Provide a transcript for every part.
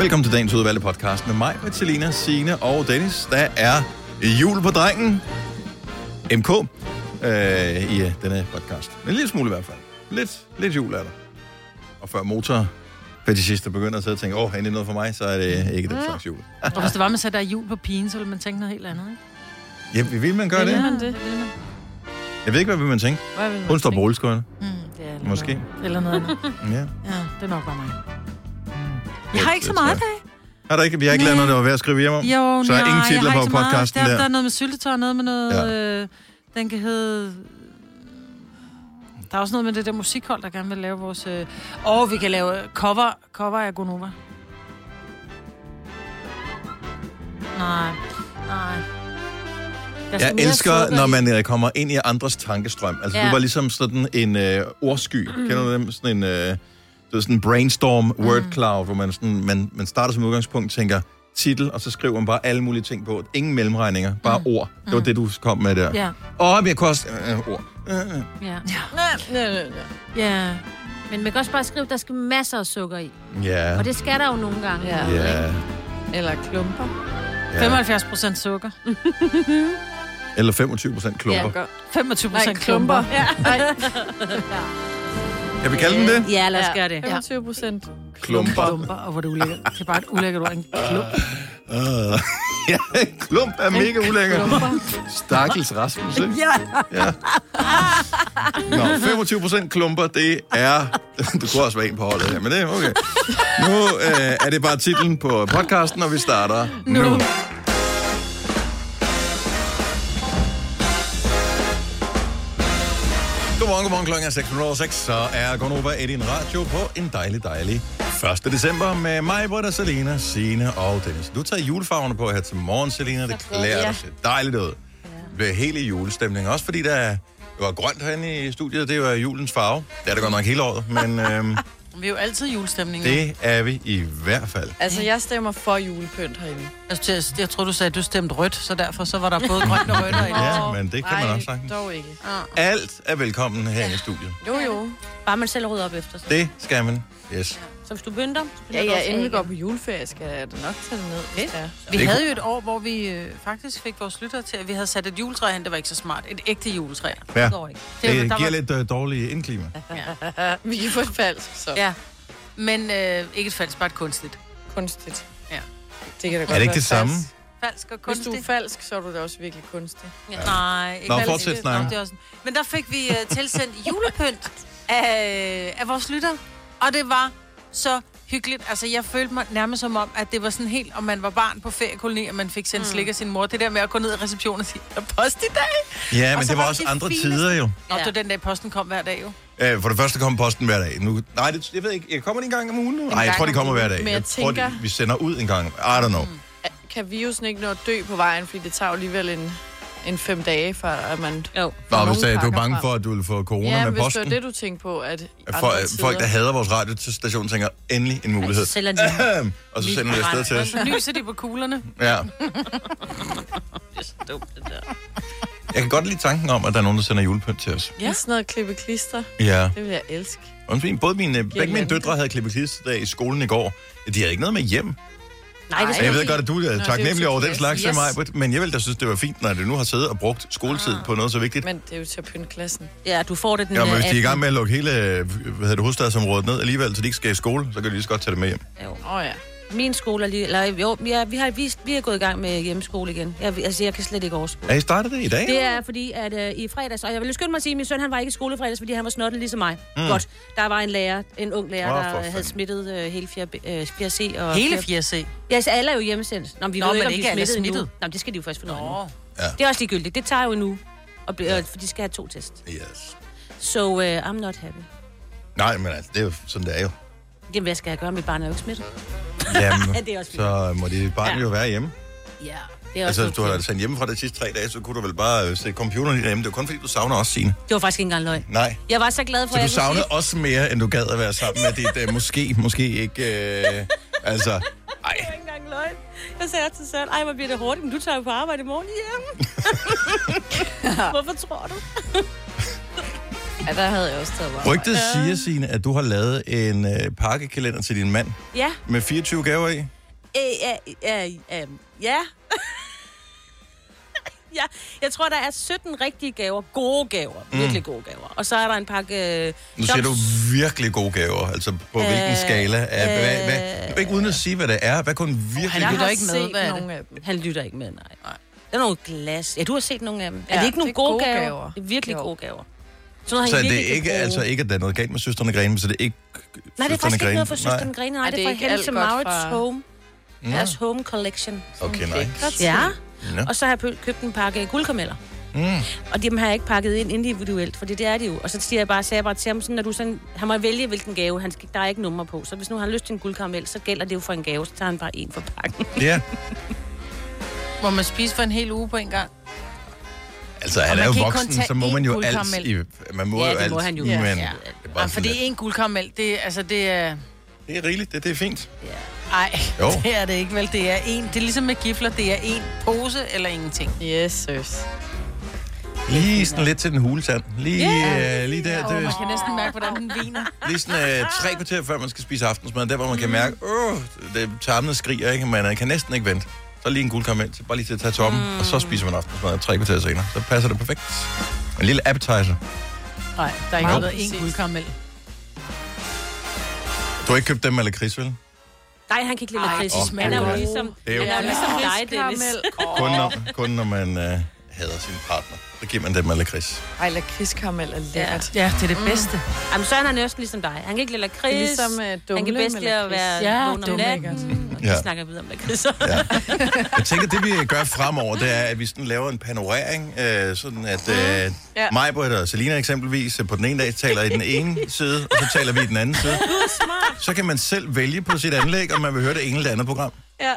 Velkommen til dagens udvalgte podcast med mig, med Selina, Signe og Dennis. Der er jul på drengen, MK, i denne podcast. Men en lille smule i hvert fald. Lidt jul er der. Og før motorfetishister begynder at sidde og tænke, endelig noget for mig, så er det ikke den slags jul. Og hvis det var, man sagde, der er jul på pigen, så ville man tænke noget helt andet, ikke? Ja, vil man gøre det? Vil man det? Jeg ved ikke, hvad vil man tænke? Hun står på rulleskøjerne. Måske. Eller noget andet. Ja, det er nok bare mig. Jeg har ikke så meget dag. Har der ikke? Vi har ikke lavet noget, der var værd at skrive hjem om? Jo, så er ingen titler på podcasten der. Der er noget med syltetøj, noget med noget... Ja. Den kan hedde... Der er også noget med det der musikhold, der gerne vil lave vores... vi kan lave cover af Gunrova. Nej. Jeg elsker, når man kommer ind i andres tankestrøm. Altså, du var ligesom sådan en ordsky. Kender du dem? Sådan en... Det er sådan en brainstorm, word cloud, hvor man, sådan, man starter som udgangspunkt, tænker titel, og så skriver man bare alle mulige ting på. Ingen mellemregninger, bare ord. Det var det, du kom med der. Ja. Men jeg kunne også... ord. Ja. Men man kan også bare skrive, der skal masser af sukker i. Ja. Og det skal der jo nogle gange. Ja. Ja. Eller klumper. Ja. 75% sukker. Eller 25% klumper. Ja, 25% klumper. Ja. Kan vi kalde den det? Ja, lad os gøre det. 25% klumper. Og hvor det ulækkert. Det er bare et ulækkert ord. En klump. En klump er mega ulækkert. Stakkels Rasmus, ikke? Ja. Nå, 25% klumper, det er... Du kunne også være en på holdet her, men det er okay. Nu er det bare titlen på podcasten, og vi starter nu. Godmorgen, klokken er 6.06, så er Gunrova i din radio på en dejlig 1. december med mig, Britta, Selina, Signe og Dennis. Du tager julefarverne på her til morgen, Selina, det klæder dig dejligt ud. Det bliver helt i julestemning, også fordi der var grønt herinde i studiet, det var julens farve. Det er det godt nok hele året, men... Vi er jo altid i julestemning. Det er vi i hvert fald. Altså, jeg stemmer for julepynt herinde. Altså, jeg tror, du sagde, at du stemte rødt, så derfor så var der både grønt og rødt herinde. Ja, men det kan man også sagtens. Dog ikke. Alt er velkommen herinde i studiet. Jo. Bare man selv rydder op efter sig. Det skal man. Yes. Så hvis du bønder... Ja, inden vi går på juleferie, skal jeg da nok tage det ned. Vi havde jo et år, hvor vi faktisk fik vores lytter til, at vi havde sat et juletræ hen. Det var ikke så smart. Et ægte juletræ. Ja. Det giver lidt dårlige indklima. Ja. Vi kan få et falsk, så. Ja. Men ikke et falsk, bare et kunstigt. Kunstigt. Ja. Det kan da godt være. Er det ikke det samme? Falsk og kunstig. Hvis du er falsk, så er du da også virkelig kunstig. Ja. Nej, ikke falsk. Men der fik vi tilsendt julepynt af vores lytter. Og det var... så hyggeligt. Altså, jeg følte mig nærmest som om, at det var sådan helt, om man var barn på feriekoloni, og man fik sendt slik af sin mor. Det der med at gå ned i receptionen og sige, der post i dag. Ja, men det var også andre tider jo. Ja. Og det var den dag, posten kom hver dag jo. For det første kom posten hver dag. Nu, nej, det, jeg ved ikke. Jeg kommer det en gang om ugen nu? Nej, jeg tror, de kommer hver dag. Men jeg tror, vi sender ud en gang. I don't know. Kan virusen ikke nå at dø på vejen, fordi det tager alligevel en 5 dage, for at man... Jo. Nå, hvis du er bange for, at du vil få corona med posten. Ja, hvis det var det, du tænkte på, at... Folk, der hader vores radiostation, tænker, endelig en mulighed. Så sælger de. Og så sender de afsted til os. Så lyser de på kuglerne. Ja. Det er så dumt, det der. Jeg kan godt lide tanken om, at der er nogen, der sender julepynt til os. Ja, sådan noget klippeklister. Ja. Det vil jeg elske. Både begge mine døtre havde klippeklister i skolen i går. De havde ikke noget med hjem. Nej, det jeg ved godt, at du er taknemmelig over den slags til mig, men jeg vil da synes, det var fint, når du nu har siddet og brugt skoletid på noget så vigtigt. Men det er jo til at pynte klassen. Ja, du får det den... Ja, men hvis de er i gang med at lukke hele hovedstadsområdet ned alligevel, så de ikke skal i skole, så kan de lige så godt tage det med hjem. Jo. Min skole er lige... Vi er gået i gang med hjemmeskole igen. Jeg kan slet ikke overskue. Er I startet det i dag? Det er fordi, at i fredags... Og jeg vil skynde mig at sige, at min søn han var ikke i skole i fredags, fordi han var snottet ligesom mig. Godt. Der var en ung lærer, der havde smittet hele 4C. Og hele 4C? Ja, så alle er jo hjemmesendt. Nå, vi ved ikke, om de er smittet. Nå, det skal de jo først finde ud af. Det er også ligegyldigt. Det tager jo en uge, for de skal have 2 test. Yes. So, I'm not happy. Nej, men altså, det er jo sådan, det er jo. Jamen, hvad skal jeg gøre? Mit barn er jo ikke smittet. Jamen, så må det barn jo være hjemme. Ja, det er også... Altså, du har sendt hjemmefra de sidste 3 dage, så kunne du vel bare se computeren i derhjemme. Det var kun fordi, du savner os, Signe. Det var faktisk ikke engang løgn. Nej. Jeg var så glad for, at du savnede os mere, end du gad at være sammen med dit måske ikke... altså, ej. Det var ikke engang løgn. Jeg sagde til Søren, hvor bliver det hurtigt, men du tager jo på arbejde i morgen hjemme. Hvorfor tror du? Ja, der havde jeg også taget meget. Rygtet siger, Signe, at du har lavet en pakkekalender til din mand. Ja. Med 24 gaver i. Ja. Ja, jeg tror, der er 17 rigtige gaver. Gode gaver. Virkelig gode gaver. Og så er der en pakke... nu siger du virkelig gode gaver. Altså på hvilken skala? Ikke uden at sige, hvad det er. Hvad kunne virkelig... Han lytter ikke med, hvad er det? Han lytter ikke med, nej. Der er nogle glas. Ja, du har set nogle af dem. Ja, er det ikke nogle gode gaver? Det er virkelig gode gaver. Så det er ikke, altså ikke, at der er noget galt med Søstrene Grene, så det er ikke... Nej, det er faktisk ikke noget for Søstrene Grene. Nej, det er fra Helse Maurits Home. Deres Home Collection. Okay, nice. Ja. No. Og så har jeg købt en pakke guldkarameller. Og dem har jeg ikke pakket ind individuelt, for det er det jo. Og så siger jeg bare, til ham, sådan, når du sådan, han må vælge, hvilken gave, han skal, der er ikke nummer på. Så hvis nu han har lyst til en guldkaramel, så gælder det jo for en gave, så tager han bare en for pakken. Ja. Må man spise for en hel uge på en gang? Altså, han er jo voksen, så må man jo alt. Man må jo alt. Må han jo. Men, ja. For det er en guldkaramel, det er rigeligt, det er fint. Ja. Ej, jo. Det er det ikke, vel? Det er en. Det er ligesom med gifler, det er en pose eller ingenting. Jesus. Lige sådan lidt til den hulsand. Lige der. Det... man kan næsten mærke, hvordan den viner. Lige sådan 3 kvarter, før man skal spise aftensmad. Der, hvor man kan mærke, tarmene skriger, ikke? Man kan næsten ikke vente. Så lige en guldkaramel, bare lige til at tage toppen, og så spiser man aftensmad 3 kvarter senere. Så passer det perfekt. En lille appetizer. Nej, der er ikke noget en guldkaramel. Du har ikke købt dem med lakrids, vel? Nej, han kan ikke lide lakrids. Han er jo ligesom dig, Dennis. Kun når man hader sin partner, så giver man dem med lakrids. Ej, lakridskaramel er lækkert. Ja, det er det bedste. Jamen, så er han næsten ligesom dig. Han kan ikke lide lakrids. Ligesom han kan bedst lide at være vågen om natten. Og vi snakker videre om lakridser. Ja. Jeg tænker, det vi gør fremover, det er, at vi sådan laver en panorering, sådan at Majbrit og Selina eksempelvis på den ene dag taler i den ene side, og så taler vi i den anden side. Så kan man selv vælge på sit anlæg, om man vil høre det ene eller andet program. Ja.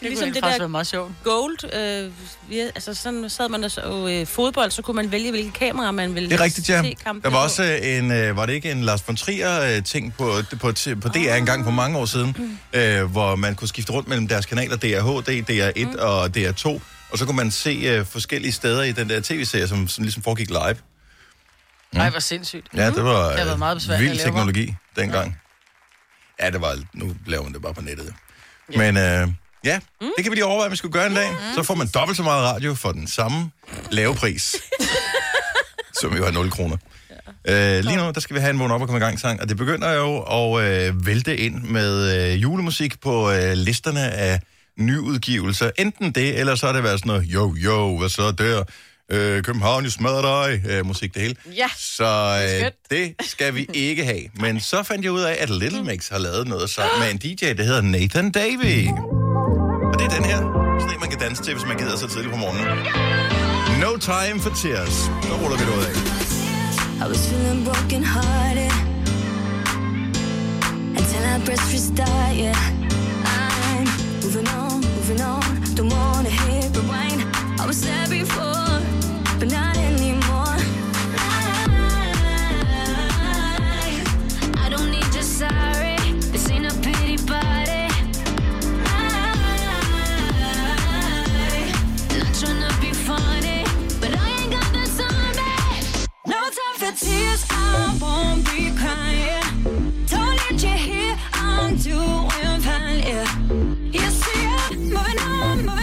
Det er ligesom det der gold. Altså sådan sad man og så fodbold, så kunne man vælge, hvilke kamera man ville se. Det er rigtigt, ja. Der var også var det ikke en Lars von Trier-ting på DR engang for mange år siden, hvor man kunne skifte rundt mellem deres kanaler, DR HD, DR1 og DR2, og så kunne man se forskellige steder i den der tv-serie, som ligesom foregik live. Nej, hvor sindssygt. Ja, det var vild teknologi dengang. Ja, det var... Nu laver man det bare på nettet. Ja. Men... ja, det kan vi lige overveje, at vi skulle gøre en dag. Så får man dobbelt så meget radio for den samme lave pris, som jo har 0 kroner. Ja. Lige nu, der skal vi have en vågn op og komme i gang sang, og det begynder jo at vælte ind med julemusik på listerne af nyudgivelser. Enten det, eller så er det været sådan noget, jo, hvad så der? København, jo smadrer dig, musik det hele. Ja, så det skal vi ikke have. Men så fandt jeg ud af, at Little Mix har lavet noget sammen med en DJ, der hedder Nathan Davey. Og det er den her, sådan en, man kan danse til, hvis man gider så tidligt på morgenen. No Time for Tears. Så ruller vi det ud af. I was feeling broken hearted until I pressed restart, yeah. I'm moving on, don't wanna hear rewind. I was there before, but not anymore. I don't need your sorry, this ain't a pity party. Not tryna be funny, but I ain't got the time back. No time for tears, I won't be crying. Don't let you hear, I'm doing fine, yeah. You see, I'm moving on.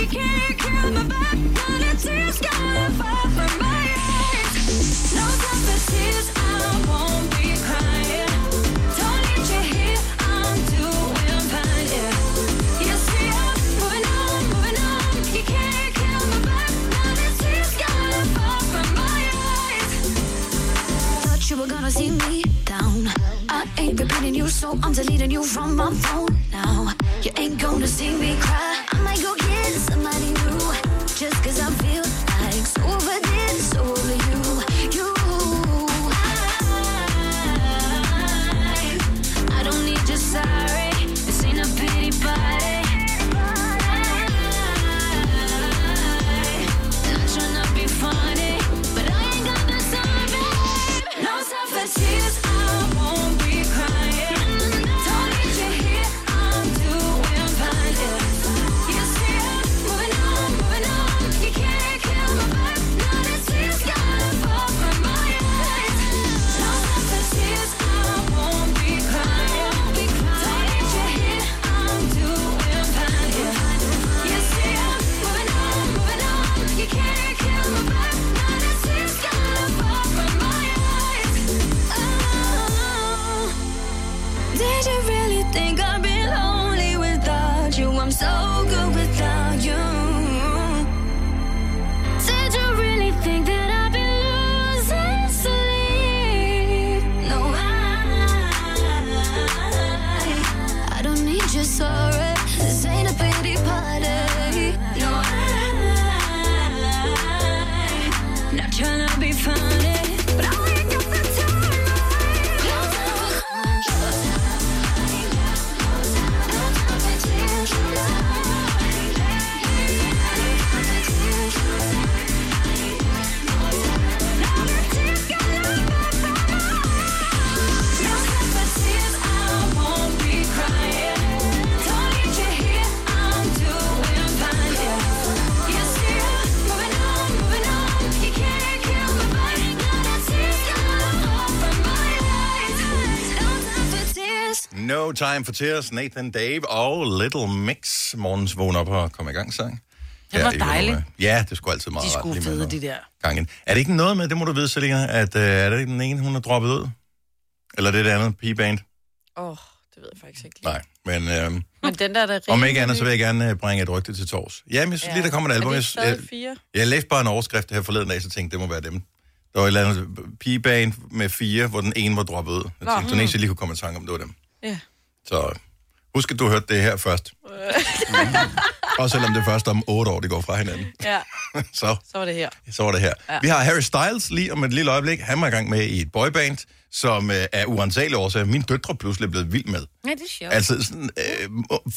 You can't kill my vibe, now the tears gotta fall from my eyes. No time for tears, I won't be crying. You were gonna see me down. I ain't repeating you, so I'm deleting you from my phone now. You ain't gonna see me cry. I might go get somebody new, just cause I feel like so over this, so over you. I don't need your sorry, this ain't a pity party. Not tryna be funny, but I ain't got the time. No time for tears, I won't be crying. Don't need you here, I'm doing fine. You see, I'm moving on. You can't kill my vibe, not No Time for Tears, Nathan Dave og Little Mix. Morgens vågen op og kom i gang sang. Det var dejligt. Ja, det skulle altid meget de skulle ret. De skulle vide, de der. Gangen. Er det ikke noget med, det må du vide, Selina, at er det ikke den ene, hun har droppet ud? Eller det andet, pigeband? Åh, det ved jeg faktisk ikke. Nej, men, men den der er der om ikke andet, så vil jeg gerne bringe et rygte til tors. Jamen, jeg synes lige, der kommer et album. Jeg læste bare en overskrift her forleden dag, så tænkte, det må være dem. Der var et eller andet pigeband med 4, hvor den ene var droppet ud. Jeg tænkte, den eneste lige kunne komme i tanke om, det var dem. Ja. Så husk, at du hørte det her først. Også selvom det først om 8 år, det går fra hinanden. Ja. så var det her. Så var det her. Ja. Vi har Harry Styles lige om et lille øjeblik. Han var i gang med i et boyband, som er uansagelig årsag. Mine døtre pludselig blevet vild med. Ja, det er sjovt. Altså sådan,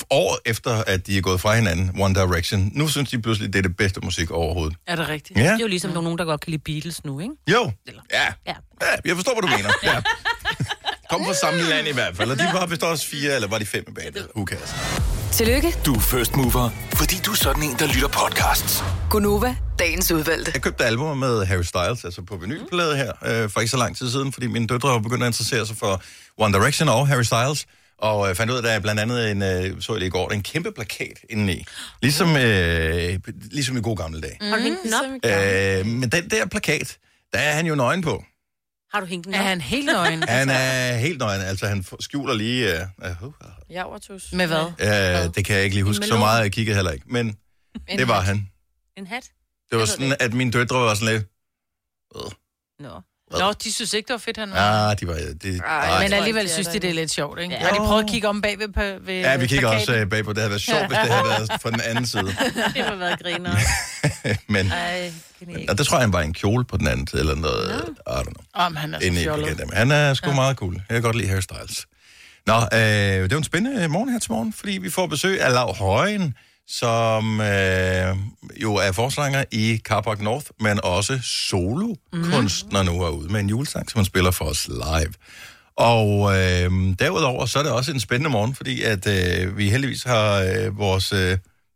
år efter, at de er gået fra hinanden, One Direction, nu synes de pludselig, det er det bedste musik overhovedet. Er det rigtigt? Ja. Det er jo ligesom nogen, der godt kan lide Beatles nu, ikke? Jo. Eller? Ja. Jeg forstår, hvad du mener. Ja. Kom fra samme land i hvert fald, og de var vist også 4, eller var de 5 i banen? Who cares? Tillykke. Du er first mover, fordi du er sådan en, der lytter podcasts. Gunrova, dagens udvalgte. Jeg købte albumer med Harry Styles, altså på vinylplade her, for ikke så lang tid siden, fordi mine døtre har begyndt at interessere sig for One Direction og Harry Styles, og fandt ud af, der blandt andet en, så jeg i går, en kæmpe plakat indeni. Ligesom i gode gamle dage. Men den der plakat, der er han jo nøgen på. Har du hængt den op? Er han helt nøgen? Han er helt nøgen, altså han skjuler lige... Javertus. Med hvad? Det kan jeg ikke lige huske så meget, jeg kiggede heller ikke. Men det var han. En hat? Det var sådan, at mine døtre var sådan lidt... Nå, de synes ikke, det var fedt, han var. Ah, de var... Men alligevel synes de, det er lidt sjovt, ikke? Har de prøvet at kigge om bag ved ja, vi kigger også bagpå. Det havde været sjovt, hvis det havde været fra den anden side. Det havde været griner. Men der tror jeg, han var en kjole på den anden side, eller noget. I don't know. Han er så fjollet. Han er sgu meget cool. Jeg kan godt lide Harry Styles. Nå, det er en spændende morgen her til morgen, fordi vi får besøg af Lau Højen, som jo er forsanger i Carpark North, men også solokunstner nu herude med en julesang, som han spiller for os live. Og derudover, så er det også en spændende morgen, fordi at vi heldigvis har vores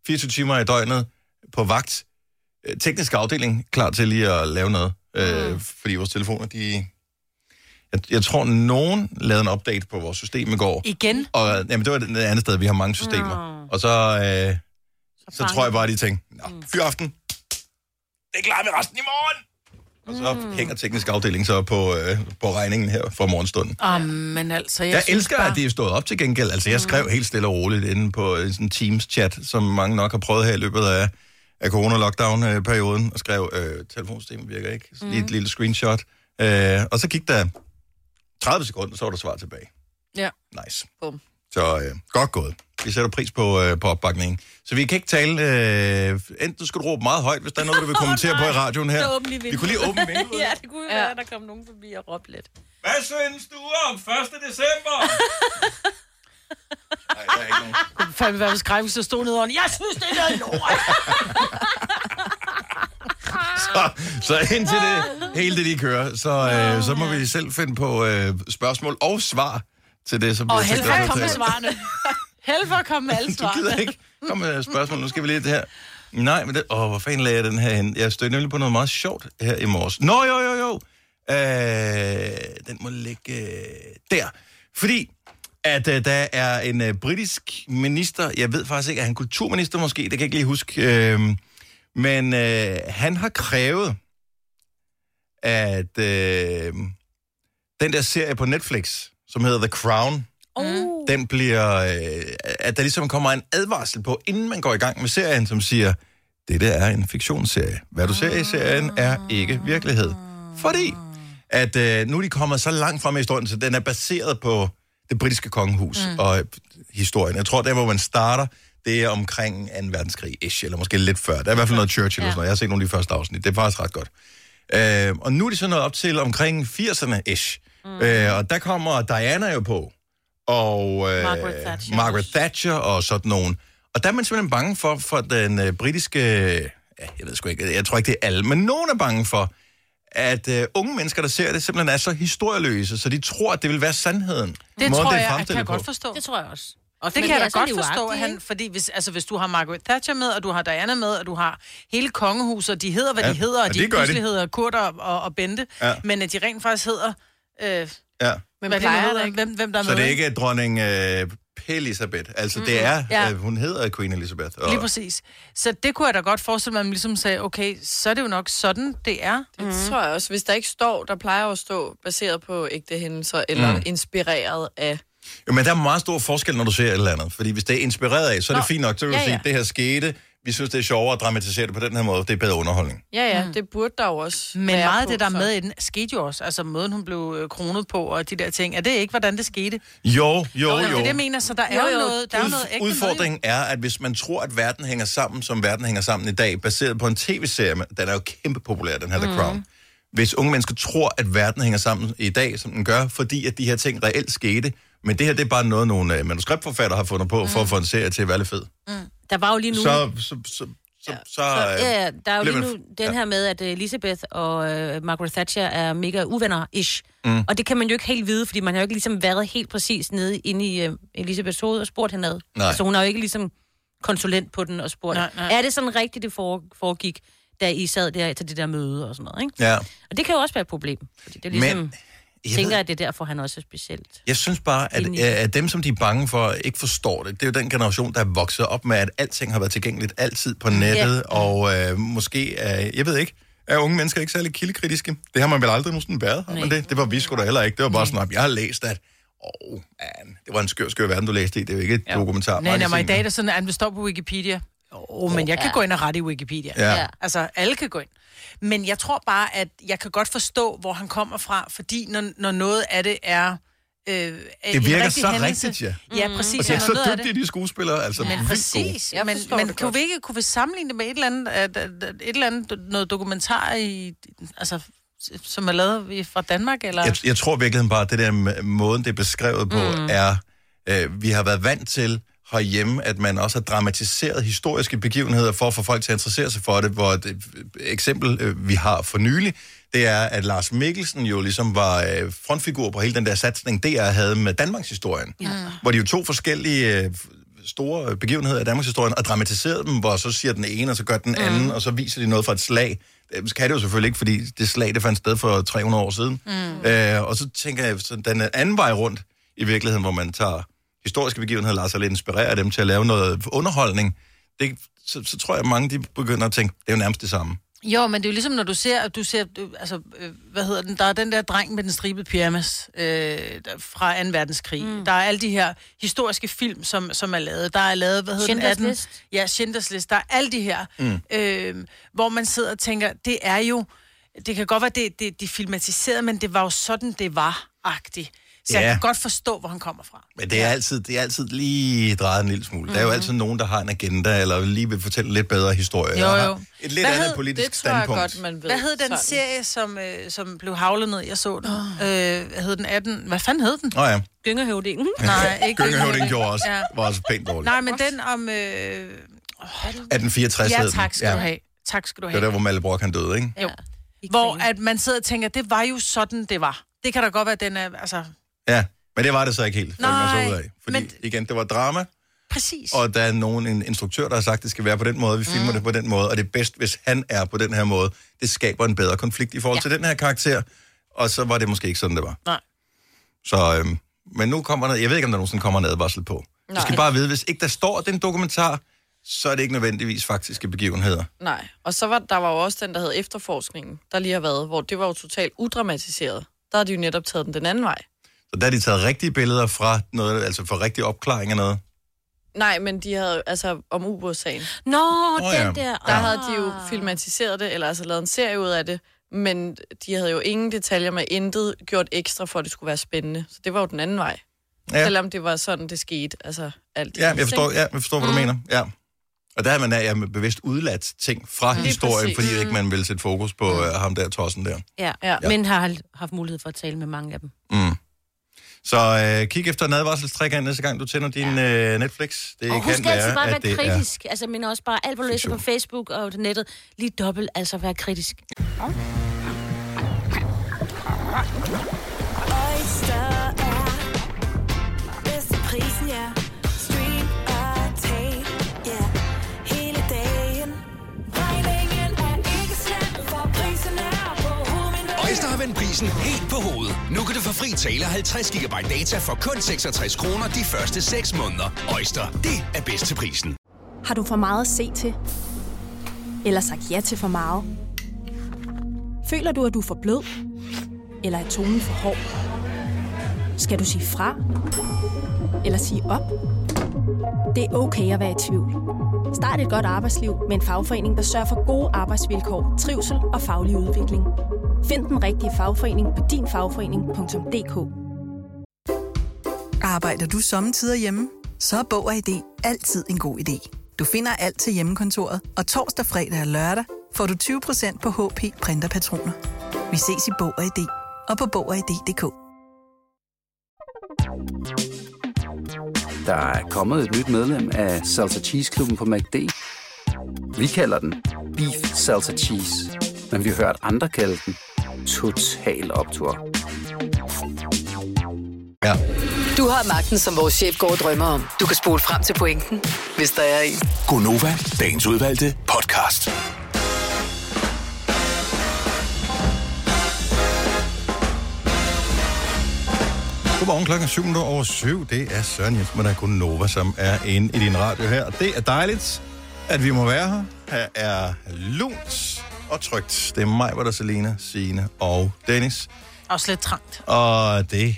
24 timer i døgnet på vagt, teknisk afdeling, klar til lige at lave noget. Fordi vores telefoner, de... Jeg tror, nogen lavede en update på vores system i går. Igen? Og, jamen, det var et andet sted, vi har mange systemer. Og så tror jeg bare, de tænkte, fyraften, det klarer vi resten i morgen. Og så hænger teknisk afdeling så på regningen her for morgenstunden. Men altså, jeg elsker, at de er stået op til gengæld. Altså, jeg skrev helt stille og roligt inde på en Teams-chat, som mange nok har prøvet her i løbet af corona-lockdown-perioden, og skrev, telefonsystemet virker ikke. Så lige et lille screenshot. Og så gik der 30 sekunder, så var der svar tilbage. Ja. Nice. Boom. Så godt gået. Vi sætter pris på opbakningen. Så vi kan ikke tale... enten skal du råbe meget højt, hvis der er noget, du vil kommentere på i radioen her. Vi kunne lige åbne vinduet. Ja, det kunne være, at der kom nogen forbi og råbte lidt. Hvad synes du om 1. december? Nej, der er ikke nogen. Kunne fandme være, hvis Grævings stod ned og jeg synes, det er lort. Så indtil det hele det, de kører, så må vi selv finde på spørgsmål og svar til det, som bliver til det. Og held for at komme med svarene. Held for at komme med alle svarene. Du gider ikke komme med spørgsmål. Nu skal vi lige det her. Nej, men det... hvor fanden lagde jeg den her hen? Jeg stødte nemlig på noget meget sjovt her i morges. Nå, jo. Den må ligge der. Fordi at der er en britisk minister, jeg ved faktisk ikke, er han kulturminister måske? Det kan jeg ikke lige huske... Men han har krævet, at den der serie på Netflix, som hedder The Crown, Den bliver, at der ligesom kommer en advarsel på, inden man går i gang med serien, som siger, dette er en fiktionsserie. Hvad du ser i serien er ikke virkelighed. Fordi at nu er de kommet så langt frem i historien, så den er baseret på det britiske kongehus og historien. Jeg tror, der hvor man starter, det er omkring 2. verdenskrig-ish, eller måske lidt før. Der er i hvert fald noget Churchill og sådan noget. Jeg har set nogle af de første afsnit. Det er faktisk ret godt. Og nu er de så nået op til omkring 80'erne-ish. Og der kommer Diana jo på, og Margaret Thatcher og sådan nogen. Og der er man simpelthen bange for den britiske... jeg ved sgu ikke, jeg tror ikke, det er alle, men nogen er bange for, at unge mennesker, der ser det, simpelthen er så historieløse, så de tror, at det vil være sandheden. Det tror jeg, kan jeg godt forstå. Det tror jeg også. Og det kan jeg da godt forstå, han, fordi hvis du har Margaret Thatcher med, og du har Diana med, og du har hele kongehuset, og de hedder, hvad de hedder, og de pludselig hedder Kurt og Bente, men at de rent faktisk hedder... Hvem der er så med? Så det er ikke dronning Elisabeth. Altså det er, hun hedder Queen Elisabeth. Og... Lige præcis. Så det kunne jeg da godt forestille mig, at man ligesom sagde, okay, så er det jo nok sådan, det er. Det tror jeg også. Hvis der ikke står, der plejer at stå baseret på ægte hændelser, eller inspireret af... Jo, men der er meget stor forskel, når du ser et eller andet. Fordi hvis det er inspireret af, så er det fint nok, så vil du sige, at det her skete. Vi synes, det er sjovere at dramatisere det på den her måde. Det er bedre underholdning. Ja, det burde der også. Men meget af det, der er med i den, skete jo også. Altså måden, hun blev kronet på og de der ting. Er det ikke, hvordan det skete? Jo. Det er det, jeg mener. Så der er jo noget, der er noget ægte. Udfordringen er, at hvis man tror, at verden hænger sammen, som verden hænger sammen i dag, baseret på en tv-serie, den er jo kæmpe populær, den her The Crown. Hvis unge mennesker tror, at verden hænger sammen i dag, som den gør, fordi at de her ting reelt skete, men det her, det er bare noget, nogle manuskriptforfattere har fundet på, for at få en serie til at være lidt fed. Der var jo lige nu... Så der er jo lige nu den her med, at Elisabeth og Margaret Thatcher er mega uvenner-ish. Og det kan man jo ikke helt vide, fordi man har jo ikke ligesom været helt præcis nede inde i Elisabeths hoved og spurgt hernede. Så altså, hun har jo ikke ligesom konsulent på den og spurgt. Nej. Er det sådan rigtigt, det foregik, da I sad der til det der møde og sådan noget, ikke? Ja. Og det kan jo også være et problem, fordi det er ligesom... Men... Jeg tænker, at det er derfor, han også er specielt. Jeg synes bare, at dem, som de er bange for, ikke forstår det. Det er jo den generation, der er vokset op med, at alting har været tilgængeligt altid på nettet. Ja. Og måske, jeg ved ikke, er unge mennesker ikke særlig kildekritiske. Det har man vel aldrig nogensinde været, har man det? Det var vi sgu da heller ikke. Det var bare sådan, at jeg har læst, at det var en skør verden, du læste i. Det er jo ikke et dokumentar. Nej, i dag er det sådan, at han vil stå på Wikipedia. Men jeg kan gå ind og rette i Wikipedia. Ja. Altså, alle kan gå ind. Men jeg tror bare, at jeg kan godt forstå, hvor han kommer fra, fordi når noget af det er det virker så hændelse, rigtigt, ja, præcis. Og det er så dygtige, de skuespillere. Altså, men præcis. Men kunne vi sammenligne det med et eller andet noget dokumentar i... Altså, som er lavet fra Danmark, eller... Jeg tror virkelig bare, at det der måden, det er beskrevet på, er... vi har været vant til... herhjemme, at man også har dramatiseret historiske begivenheder for at få folk til at interessere sig for det, hvor et eksempel, vi har for nylig, det er, at Lars Mikkelsen jo ligesom var frontfigur på hele den der satsning, DR havde med Danmarkshistorien, hvor de jo to forskellige store begivenheder af Danmarkshistorien og dramatiserede dem, hvor så siger den ene, og så gør den anden, og så viser de noget fra et slag. Det kan det jo selvfølgelig ikke, fordi det slag, det fandt sted for 300 år siden. Og så tænker jeg, så den anden vej rundt i virkeligheden, hvor man tager historiske begivenheder lader sig lidt inspirere dem til at lave noget underholdning, det, så tror jeg, at mange de begynder at tænke, det er jo nærmest det samme. Jo, men det er jo ligesom, når du ser altså, der er den der dreng med den stribede pyjamas fra 2. verdenskrig. Der er alle de her historiske film, som er lavet. Der er lavet, Schindlers list. Ja, Schindlers list. Der er alle de her, hvor man sidder og tænker, det er jo, det kan godt være, det de filmatiserede, men det var jo sådan, det var-agtigt. Så jeg kan godt forstå, hvor han kommer fra. Men det er altid, lige drejet en lille smule. Der er jo altid nogen, der har en agenda, eller lige vil fortælle lidt bedre historie. Jo. Et lidt andet politisk standpunkt. Det tror jeg godt, man ved. Hvad hed den serie, som blev havlet ned? Jeg så den. Hed den 18... Hvad fanden hed den? Gyngerhøvdingen. Nej, ikke Gyngerhøvdingen gjorde også. Var også pænt dårlig. Nej, men den om... 1864 hed den. Ja, tak skal du have. Det var der, hvor Malle Brock han døde, ikke? Jo. Hvor at man sidder og tænker, det var jo sådan, det var. Det kan da godt være, den er... Ja, men det var det så ikke helt, man så ud af. Fordi igen, det var drama. Præcis. Og der er en instruktør, der har sagt, det skal være på den måde, vi filmer det på den måde, og det er bedst, hvis han er på den her måde. Det skaber en bedre konflikt i forhold til den her karakter, og så var det måske ikke sådan, det var. Nej. Så, men nu kommer der, jeg ved ikke, om der nogensinde kommer en advarsel på. Du skal bare vide, hvis ikke der står den dokumentar, så er det ikke nødvendigvis faktiske begivenheder. Nej, og så var der jo også den, der hed Efterforskningen, der lige har været, hvor det var jo totalt udramatiseret. Der har de jo netop taget den anden vej. Så der har de taget rigtige billeder fra noget, altså for rigtig opklaring af noget? Nej, men de havde, altså om ubådssagen. Nå, ja. Den der. Der havde de jo filmatiseret det, eller altså lavet en serie ud af det, men de havde jo ingen detaljer med intet gjort ekstra, for at det skulle være spændende. Så det var jo den anden vej. Ja. Selvom det var sådan, det skete, altså alt det. Ja, jeg forstår hvad du mener, ja. Og der har man bevidst udladt ting fra historien, præcis. Fordi ikke man vil sætte fokus på ham der tossen der. Ja, men har haft mulighed for at tale med mange af dem. Mm. Så kig efter en advarselstrækker næste gang, du tænder din Netflix. Det og husk altid bare at være kritisk. Altså, men også bare alt, hvad du læser på Facebook og nettet. Lige dobbelt, altså være kritisk. Vend prisen helt på hovedet. Nu kan du få fri tale 50 GB data for kun 66 kroner de første 6 måneder. Øjster, det er bedst til prisen. Har du for meget at se til? Eller sagt ja til for meget? Føler du, at du er for blød? Eller er tonen for hård? Skal du sige fra? Eller sige op? Det er okay at være i tvivl. Start et godt arbejdsliv med en fagforening, der sørger for gode arbejdsvilkår, trivsel og faglig udvikling. Find den rigtige fagforening på dinfagforening.dk. Arbejder du sommetider hjemme? Så er Boger ID altid en god idé. Du finder alt til hjemmekontoret, og torsdag, fredag og lørdag får du 20% på HP printerpatroner. Vi ses i Boger ID og på bogerid.dk. Der er kommet et nyt medlem af Salsa Cheese Klubben på McD. Vi kalder den Beef Salsa Cheese, men vi har hørt andre kalde den Total Optur. Ja. Du har magten, som vores chef går og drømmer om. Du kan spole frem til pointen, hvis der er en. Gunrova, dagens udvalgte podcast. Godmorgen, klokken 7:07. Det er Søren Jens, men der er Gunrova, som er inde i din radio her. Og det er dejligt, at vi må være her. Her er lunt og trygt. Det er mig, hvor der er Selina, Signe og Dennis. Også lidt trangt. Og det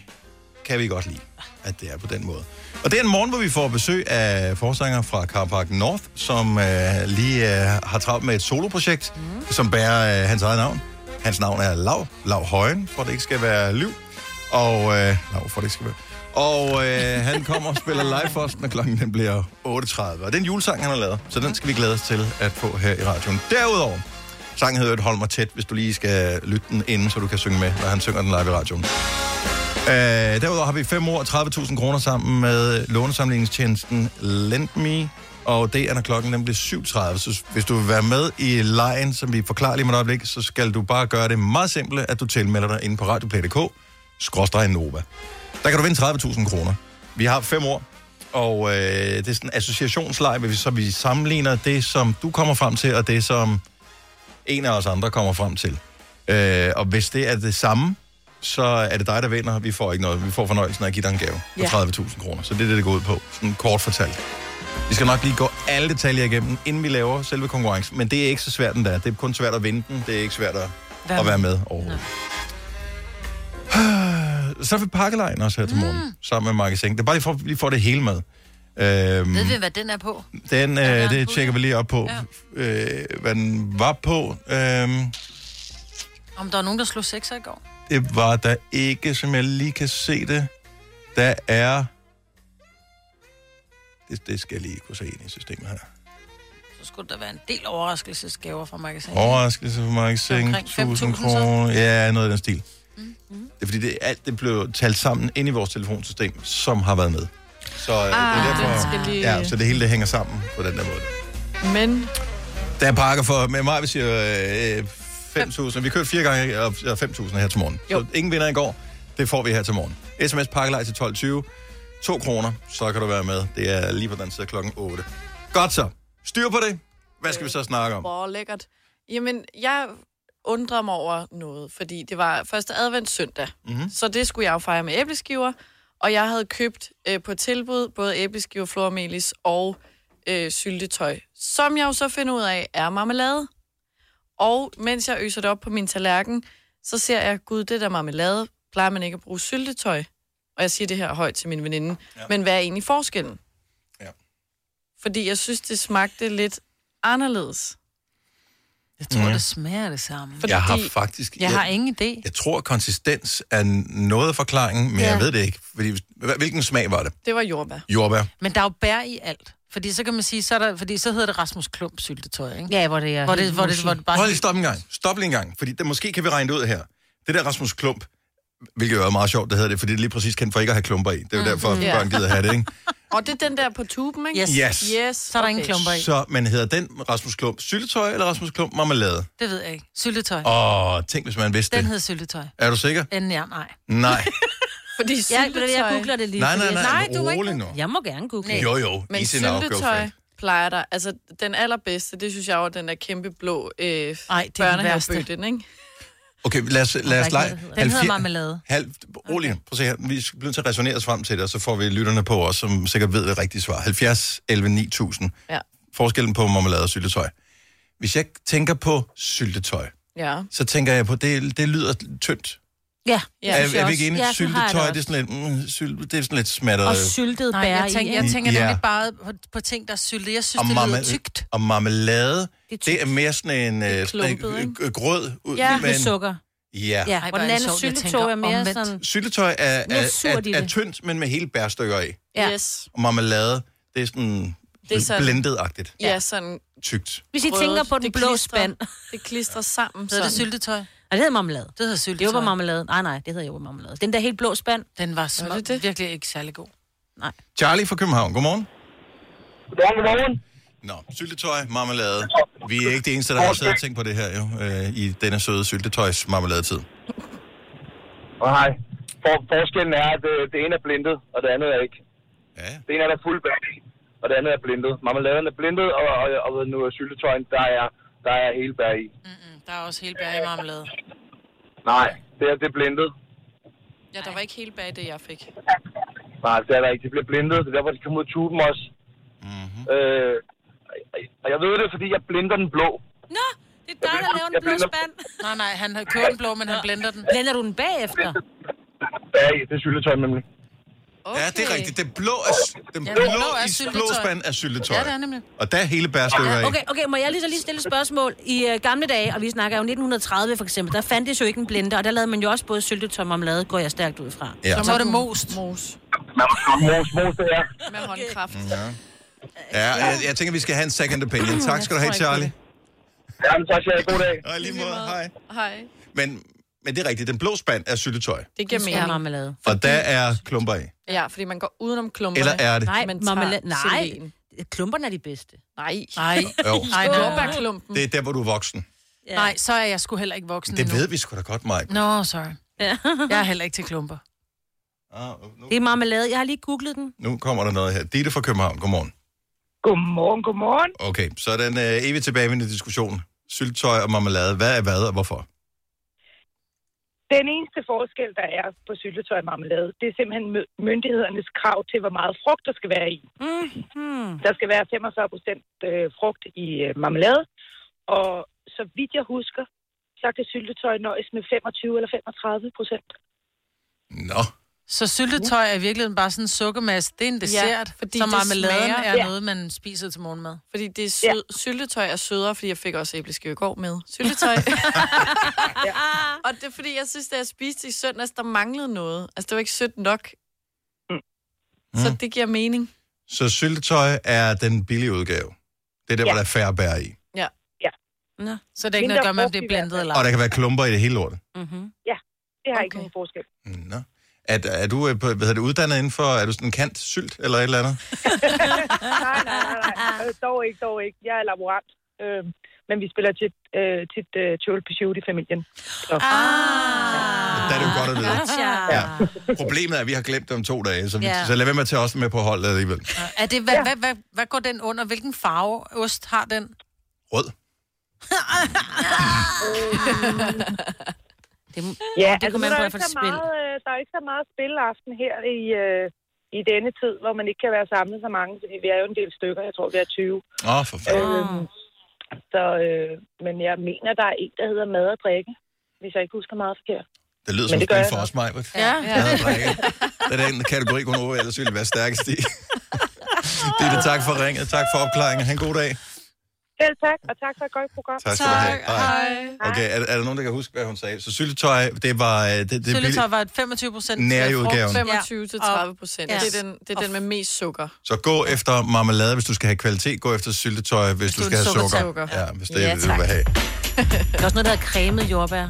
kan vi godt lide, at det er på den måde. Og det er en morgen, hvor vi får besøg af forsanger fra Carpark North, som lige har travlt med et soloprojekt, som bærer hans eget navn. Hans navn er Lau Højen, for det ikke skal være liv. Og han kommer og spiller live for os, når klokken den bliver 8:30. Og det er en julesang, han har lavet, så den skal vi glæde os til at få her i radioen. Derudover, sangen hedder Hold mig tæt, hvis du lige skal lytte den inden, så du kan synge med, når han synger den live i radioen. Derudover har vi 5 år og 30.000 kroner sammen med lånesamlingstjenesten LendMe, og det er, når klokken den bliver 7:30. Så hvis du vil være med i lejen, som vi forklarer lige med et øjeblik, så skal du bare gøre det meget simpelt, at du tilmelder dig inde på radioplay.dk/Nova. Der kan du vinde 30.000 kroner. Vi har 5 år, og det er sådan en associationsleg, så vi sammenligner det, som du kommer frem til, og det, som en af os andre kommer frem til. Og hvis det er det samme, så er det dig, der vinder. Vi får ikke noget. Vi får fornøjelsen af at give dig en gave på 30.000 kroner. Så det er det, det går ud på. Sådan kort fortalt. Vi skal nok lige gå alle detaljer igennem, inden vi laver selve konkurrencen. Men det er ikke så svært, den der. Det er kun svært at vinde den. Det er ikke svært at være med overhovedet. No. Så er vi pakkelejen også her til morgen. Sammen med Marke Seng. Det er bare lige for, at vi får det hele med. Ved vi, hvad den er på? Det tjekker vi lige op på. Ja. Hvad den var på. Om der var nogen, der slog 6'er i går? Det var der ikke, som jeg lige kan se det. Der er... Det skal jeg lige kunne se ind i systemet her. Så skulle der være en del overraskelsesgaver fra Marke Seng. Overraskelse fra Marke Seng. Omkring 5.000 kroner. Ja, noget af den stil. Mm-hmm. Det er fordi, det blev talt sammen ind i vores telefonsystem, som har været med. Så det er derfor, lige... så det hele det hænger sammen på den der måde. Men der er pakker for med mig, vi siger 5.000. Vi kørte 4 gange og 5.000 her til morgen. Jo. Så ingen vinder i går. Det får vi her til morgen. SMS pakkelej til 12:20. 2 kroner, så kan du være med. Det er lige på den side klokken 8. Godt så. Styr på det. Hvad skal vi så snakke om? Lækkert. Jamen, jeg undrer mig over noget, fordi det var første advent søndag. Mm-hmm. Så det skulle jeg jo fejre med æbleskiver. Og jeg havde købt på tilbud både æbleskiver, flormelis og syltetøj, som jeg jo så finder ud af er marmelade. Og mens jeg øser det op på min tallerken, så ser jeg, gud, det der marmelade, plejer man ikke at bruge syltetøj. Og jeg siger det her højt til min veninde. Ja. Men hvad er egentlig forskellen? Ja. Fordi jeg synes, det smagte lidt anderledes. Jeg tror, det smager det samme. Fordi jeg har faktisk... Jeg har ingen idé. Jeg tror, konsistens er noget af forklaringen, men jeg ved det ikke. Fordi, hvilken smag var det? Det var jordbær. Jordbær. Men der er jo bær i alt. Fordi så kan man sige, så, er der, fordi så hedder det Rasmus Klump syltetøj, ikke? Ja, hvor det er... Hvor det bare... Hold lige, stop en gang. Stop lige en gang. Fordi det, måske kan vi regne det ud her. Det der Rasmus Klump, hvilket jo er meget sjovt, det hedder det, fordi det er lige præcis kendt for ikke at have klumper i. Det er jo derfor, at børn gider have det, ikke? Og det er den der på tuben, ikke? Yes. Så er der ingen klumper i. Så man hedder den Rasmus Klump syltetøj, eller Rasmus Klump marmelade? Det ved jeg ikke. Syltetøj. Åh, tænk hvis man vidste det. Den hedder syltetøj. Er du sikker? Nej. Fordi syltetøj... Jeg googler det lige. Nej, rolig nu. Jeg må gerne google. Jo. Men syltetøj plejer der... Altså, den allerbedste, det synes jeg var den der kæmpe blå børnehavebøtten, ikke? Okay, lad os lege. Den hedder marmelade. Rolig, prøv at se her. Vi bliver nødt til at resonere os frem til det, og så får vi lytterne på os, som sikkert ved det rigtige svar. 70, 11, 9000. Ja. Forskellen på marmelade og syltetøj. Hvis jeg tænker på syltetøj, så tænker jeg på, det lyder tyndt. Ja. Er vi ikke enige? Ja, syltetøj, det er sådan lidt, det er sådan lidt smattet. Og syltet bær. Jeg tænker nemlig bare på ting, der er syltet. Jeg synes, det lyder tykt. Og marmelade, det er mere sådan en grød. Med sukker. Ja. Og den anden syltetøj er mere sådan... Syltetøj er tyndt, men med hele bærstykker i. Yes. Og marmelade, det er sådan... Det er blendet-agtigt. Ja, sådan... Tykt. Hvis I tænker på den blå spand. Det klistrer sammen sådan. Så er det syltetøj. Nej, det hedder marmelade. Det hedder syltetøj. Jordbærmarmelade. Nej, det hedder jordbærmarmelade. Den der helt blå spand, den var det virkelig ikke særlig god. Nej. Charlie fra København, godmorgen. Godmorgen. Nå, syltetøj, marmelade. Vi er ikke det eneste, der har siddet og tænkt på det her, jo, i denne søde syltetøjs marmeladetid. Nej. Forskellen er, at det ene er blindet, og det andet er ikke. Ja. Det ene er der fuld bag, og det andet er blindet. Marmeladen er blindet, og nu er syltetøjen, der er hele bær i. Mm-mm. Der er også helbær i marmelade. Nej, det er blindet. Ja, der var ikke helbær i det, jeg fik. Nej, det er der ikke. Det blev blindet. Det er derfor, de kom ud af tuben også. Mm-hmm. Og jeg ved det, fordi jeg blinder den blå. Nå, det er dig, der laver den blå spand. Nej, han har købt den blå, men han blinder den. Blinder du den bagefter? Bag, det er syltetøj nemlig. Okay. Ja, det er rigtigt. Den blå spand er syltetøj. Ja, det er nemlig. Og der er hele bærstykker i. Okay, må jeg lige stille et spørgsmål? I gamle dage, og vi snakker jo 1930 for eksempel, der fandtes jo ikke en blender, og der lavede man jo også både syltetøj og marmelade, går jeg stærkt ud fra. Ja. Så var det most. Mos, det er. Med håndkraft. Ja, jeg tænker, vi skal have en second opinion. Tak skal du have, Charlie. Jamen, tak skal jeg. God dag. Og lige måde. Hej. Men det er rigtigt. Den blå spand er syltetøj. Det giver mere marmelade. Og der er klumper i. Ja, fordi man går udenom klumperne. Eller er det? Nej, marmelade. Nej. Klumperne er de bedste. Nej. Klumperklumpen. Det er der, hvor du er voksen. Ja. Nej, så er jeg sgu heller ikke voksen endnu. Det ved vi sgu da godt, Mike. Nå, sorry. Ja. Jeg er heller ikke til klumper. Det er marmelade. Jeg har lige googlet den. Nu kommer der noget her. Ditte fra København. Godmorgen. Godmorgen. Okay, så er den evigt tilbagevendende diskussion. Syltetøj og marmelade. Hvad er hvad og hvorfor? Den eneste forskel, der er på syltetøj og marmelade, det er simpelthen myndighedernes krav til, hvor meget frugt der skal være i. Mm-hmm. Der skal være 45% frugt i marmelade, og så vidt jeg husker, så kan syltetøj nøjes med 25 eller 35%. Nå. Så syltetøj er i virkeligheden bare sådan en sukkermasse. Det er en dessert, fordi så marmeladen er noget, man spiser til morgenmad. Fordi det er syltetøj er sødere, fordi jeg fik også æbleskiver i går med syltetøj. Og det er fordi, jeg synes, da jeg spiste i søndags, der manglede noget. Altså, det var ikke sødt nok. Mm. Så det giver mening. Så syltetøj er den billige udgave. Det er der, hvor der er færre bær i. Ja. Nå. Så det er ikke noget at gøre med, at det er blandet eller... Og der kan være klumper i det hele lortet. Mm-hmm. Ja, det har ikke nogen forskel. Nå. Er du uddannet inden for, er du sådan en kant sylt eller et eller andet? Nej. Dog ikke. Jeg er laborant. Men vi spiller tit Tjøl Peshut i familien. Så. Det er det jo godt at vide. Ja. Problemet er, at vi har glemt om 2 dage, så lad være med at tage os med på holdet alligevel. Er det, hvad går den under? Hvilken farve ost har den? Rød. Det kunne man i hvert fald spille. Der er ikke så meget spilleaften her i denne tid, hvor man ikke kan være samlet så mange, fordi vi er jo en del stykker. Jeg tror, vi er 20. For fanden. Men jeg mener, der er en, der hedder mad og drikke, hvis jeg ikke husker meget forkert. Det lyder som en for os, Majbert. Ja. Det er den kategori, Gunrova ellers ville være stærkest i. Ditte, tak for ringet. Tak for opklaringen. Ha' en god dag. Selv tak, og tak for et godt program. Tak skal du have. Hej. Okay, er der nogen, der kan huske, hvad hun sagde? Så syltetøj, det var... syltetøj var 25% nærudgaven. 25-30%. Ja. Det er den med mest sukker. Så gå efter marmelade, hvis du skal have kvalitet. Gå efter syltetøj, hvis du skal have sukker. Ja, hvis det er det, du vil have. Der er også noget, der er cremet jordbær.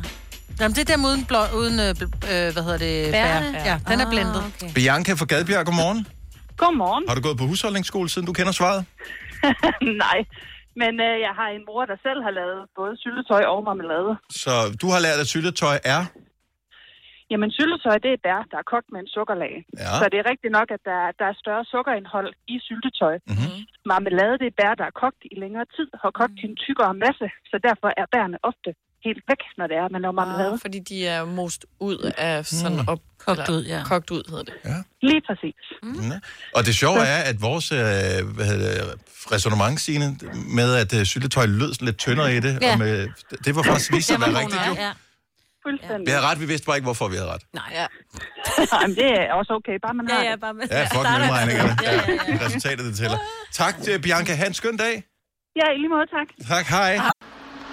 Jamen, det er dem uden, bær. Ja, den er blendet. Okay. Bianca fra Gadbjerg, godmorgen. Godmorgen. Har du gået på husholdningsskole, siden du kender svaret? Nej. Men jeg har en mor, der selv har lavet både syltetøj og marmelade. Så du har lært, at syltetøj er? Jamen, syltetøj, det er bær, der er kogt med en sukkerlag. Ja. Så det er rigtigt nok, at der er større sukkerindhold i syltetøj. Mm-hmm. Marmelade, det er bær, der er kogt i længere tid, har kogt i en tykkere masse. Så derfor er bærene ofte helt væk, når det er, man laver marmelade. Ah, fordi de er most ud af sådan kogt ud, ja. Kogt ud, hedder det. Ja. Lige præcis. Mm. Ja. Og det sjove er, at vores ræsonnement, Signe, med at syltetøj lød lidt tyndere i det, og med, det var faktisk vist at være rigtigt, jo. Ja. Vi havde ret, vi vidste bare ikke, hvorfor vi havde ret. Nej, ja. Jamen, det er også okay, bare man har det. Bare man... Ja, fuck mellemregningerne. Ja. Resultatet, det tæller. Tak til Bianca. Ha' en skøn dag. Ja, i lige måde, tak. Tak, hej.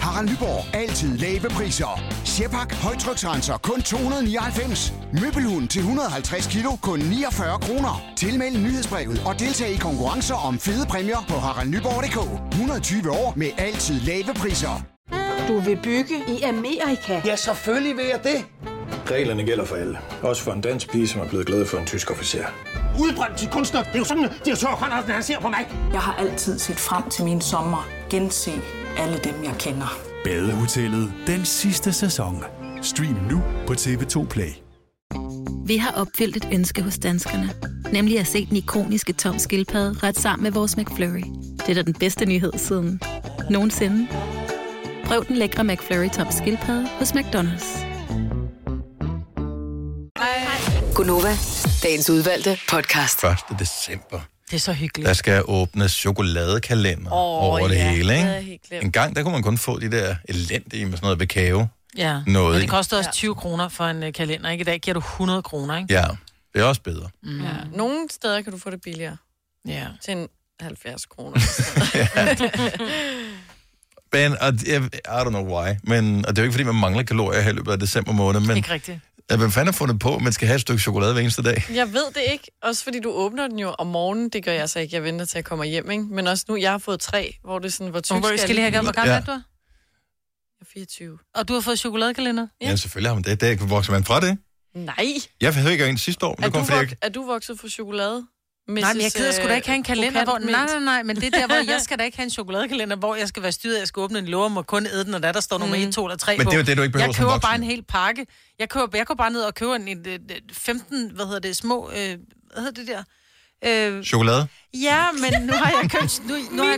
Harald Nyborg. Altid lave priser. Sjehpak højtryksrenser kun 299. Møbelhund til 150 kilo kun 49 kroner. Tilmeld nyhedsbrevet og deltag i konkurrencer om fede præmier på haraldnyborg.dk. 120 år med altid lave priser. Du vil bygge i Amerika? Ja, selvfølgelig vil jeg det. Reglerne gælder for alle. Også for en dansk pige, som er blevet glad for en tysk officer. Udbrændt til kunstner. Det er jo sådan, at de har tørt, han ser på mig. Jeg har altid set frem til min sommer. Gense alle dem, jeg kender. Badehotellet. Den sidste sæson. Stream nu på TV2 Play. Vi har opfyldt et ønske hos danskerne. Nemlig at se den ikoniske Tom Skildpadde ret sammen med vores McFlurry. Det er da den bedste nyhed siden nogensinde. Prøv den lækre McFlurry Tom Skildpadde hos McDonald's. Gunova, dagens udvalgte podcast. 1. december. Det er så hyggeligt. Der skal åbnes chokoladekalender over det hele, ikke? En gang, der kunne man kun få de der elendige med sådan noget bekave. Ja, noget, men det koster også 20 kroner for en kalender, ikke? I dag giver du 100 kroner, ikke? Ja, det er også bedre. Mm. Ja. Nogle steder kan du få det billigere. Ja. Til 70 kroner. Men, I don't know why, men og det er jo ikke, fordi man mangler kalorier her i løbet af december måned, men... Ikke rigtigt. Hvem fanden har fundet på, at man skal have et stykke chokolade hver eneste dag? Jeg ved det ikke. Også fordi du åbner den jo om morgenen. Det gør jeg så ikke. Jeg venter til at komme hjem, ikke? Men også nu, jeg har fået 3, hvor det sådan var tysk. Hvor skal lige have gammel? Hvor gammel er du? Jeg er 24. Og du har fået chokoladekalender? Ja, ja, selvfølgelig har man det. Det vokser man fra det. Nej. Jeg havde ikke en sidste år. Er du vokset for chokolade? Mrs. Nej, men jeg gider sgu da ikke have en kalender, hvor... Nej, men det er der, hvor jeg skal da ikke have en chokoladekalender, hvor jeg skal være styret, jeg skal åbne en låge, og kun æde den, og der står nummer 1, 2 eller 3 på. Men det er jo det, du ikke behøver som voksen. Jeg køber bare en hel pakke. Jeg går bare ned og køber en 15, små... hvad hedder det der? Chokolade? Ja, men nu har jeg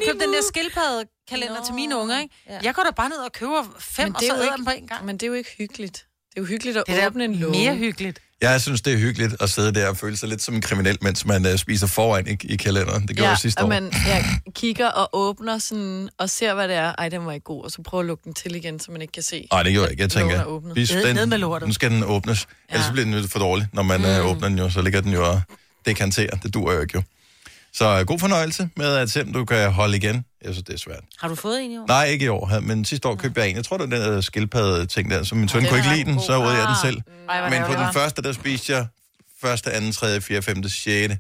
købt den der skildpaddekalender til mine unger, ikke? Ja. Jeg går da bare ned og køber 5, og så æder dem på en gang. Men det er jo ikke hyggeligt. Det er jo hyggeligt at åbne en låge. Mere hyggeligt. Jeg synes, det er hyggeligt at sidde der og føle sig lidt som en kriminel, mens man spiser foran i kalenderen. Det gjorde jeg sidste år. Ja, og man kigger og åbner sådan, og ser, hvad det er. Ej, den var ikke god, og så prøver at lukke den til igen, så man ikke kan se. Nej, det gjorde jeg ikke. Jeg tænker, ned med lortet. Nu skal den åbnes. Ja. Ellers bliver den jo for dårlig, når man åbner den jo. Så ligger den jo og dekanterer. Det duer jo ikke jo. Så god fornøjelse med at se, om du kan holde igen. Jeg synes, det er svært. Har du fået en i år? Nej, ikke i år. Men sidste år købte jeg en. Jeg tror, det var den der skildpadde-ting der. Så min søn kunne ikke lide den, så åd jeg den selv. Ej, men på den første, der spiste jeg første, anden, tredje, fjerde, femte, sjette.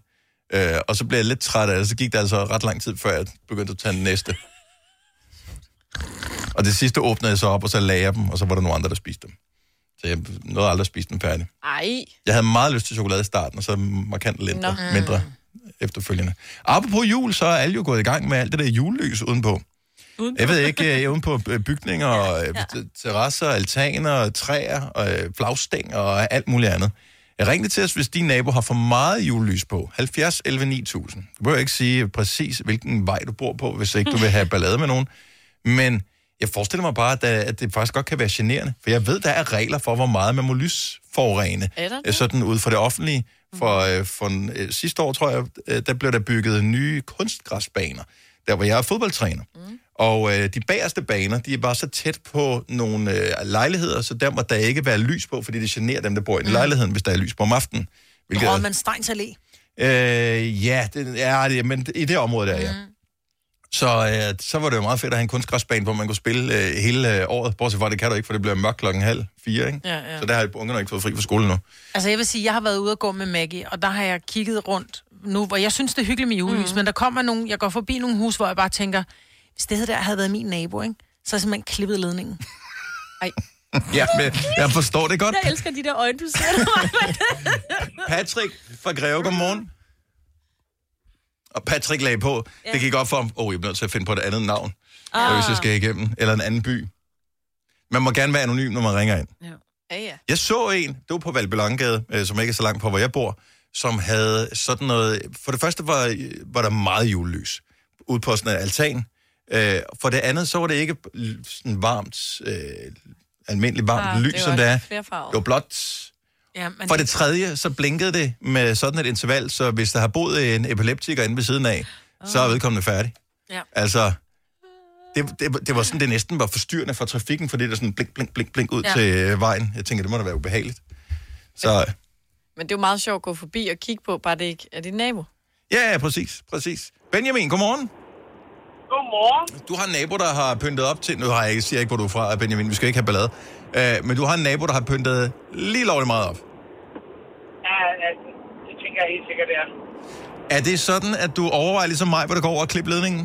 Og så blev jeg lidt træt af det. Så gik det altså ret lang tid, før jeg begyndte at tage den næste. Og det sidste åbnede jeg så op, og så lagde jeg dem. Og så var der nogle andre, der spiste dem. Så jeg nåede aldrig at spise dem færdig. Ej. Jeg havde meget lyst til chokolade i starten, og så markant mindre efterfølgende. Apropos jul, så er alle jo gået i gang med alt det der julelys udenpå. Jeg ved ikke, udenpå bygninger, terrasser, altaner, træer, flagstænger og alt muligt andet. Ring til os, hvis din nabo har for meget julelys på. 70 11 9000. Du behøver ikke sige præcis, hvilken vej du bor på, hvis ikke du vil have ballade med nogen. Men jeg forestiller mig bare, at det faktisk godt kan være generende. For jeg ved, der er regler for, hvor meget man må lysforurene. Sådan ud fra det offentlige. For sidste år, tror jeg, der blev der bygget nye kunstgræsbaner. Der, hvor jeg er fodboldtræner. Mm. Og de bagerste baner, de er bare så tæt på nogle lejligheder, så der må der ikke være lys på, fordi det generer dem, der bor i lejligheden, hvis der er lys på om aftenen. Hvilket man Steins Allé. Ja, det er det, men i det område der, ja. Mm. Så var det jo meget fedt at have en kunstgræsbane, hvor man kunne spille hele året. Bortset fra, det kan du ikke, for det bliver mørkt 3:30, ikke? Ja, ja. Så der har ungerne ikke fået fri fra skolen nu. Altså jeg vil sige, jeg har været ude og gå med Maggie, og der har jeg kigget rundt nu, hvor jeg synes, det er hyggeligt med julelys, men der kommer nogle, jeg går forbi nogle hus, hvor jeg bare tænker, hvis det der havde været min nabo, ikke? Så er simpelthen klippet ledningen. Ej. Ja, men jeg forstår det godt. Jeg elsker de der øjne, du ser Patrick fra Greve, godmorgen. Og Patrick lagde på. Yeah. Det gik op for ham. Jeg bliver nødt til at finde på et andet navn, hvis jeg skal igennem. Eller en anden by. Man må gerne være anonym, når man ringer ind. Yeah. Yeah. Jeg så en, det var på Valbellongade, som ikke er så langt på, hvor jeg bor, som havde sådan noget. For det første var der meget julelys ude på sådan en altan. For det andet, så var det ikke sådan varmt, almindeligt varmt lys, som det er. Det var blot. Ja, men for det tredje, så blinkede det med sådan et interval, så hvis der har boet en epileptiker inde ved siden af, så er vedkommende færdig. Ja. Altså, det var sådan, det næsten var forstyrrende for trafikken, fordi det der sådan blink, blink, blink, blink ud til vejen. Jeg tænker, det må da være ubehageligt. Så. Men det er jo meget sjovt at gå forbi og kigge på, bare det ikke er din nabo. Ja, præcis. Benjamin, godmorgen. Godmorgen. Du har en nabo, der har pyntet op til. Nu har jeg siger ikke, hvor du er fra, Benjamin. Vi skal ikke have ballade. Men du har en nabo, der har pyntet lige lovligt meget op. Ja, det tænker jeg helt sikkert, det er. Er det sådan, at du overvejer ligesom mig, hvor det går over at klippe ledningen?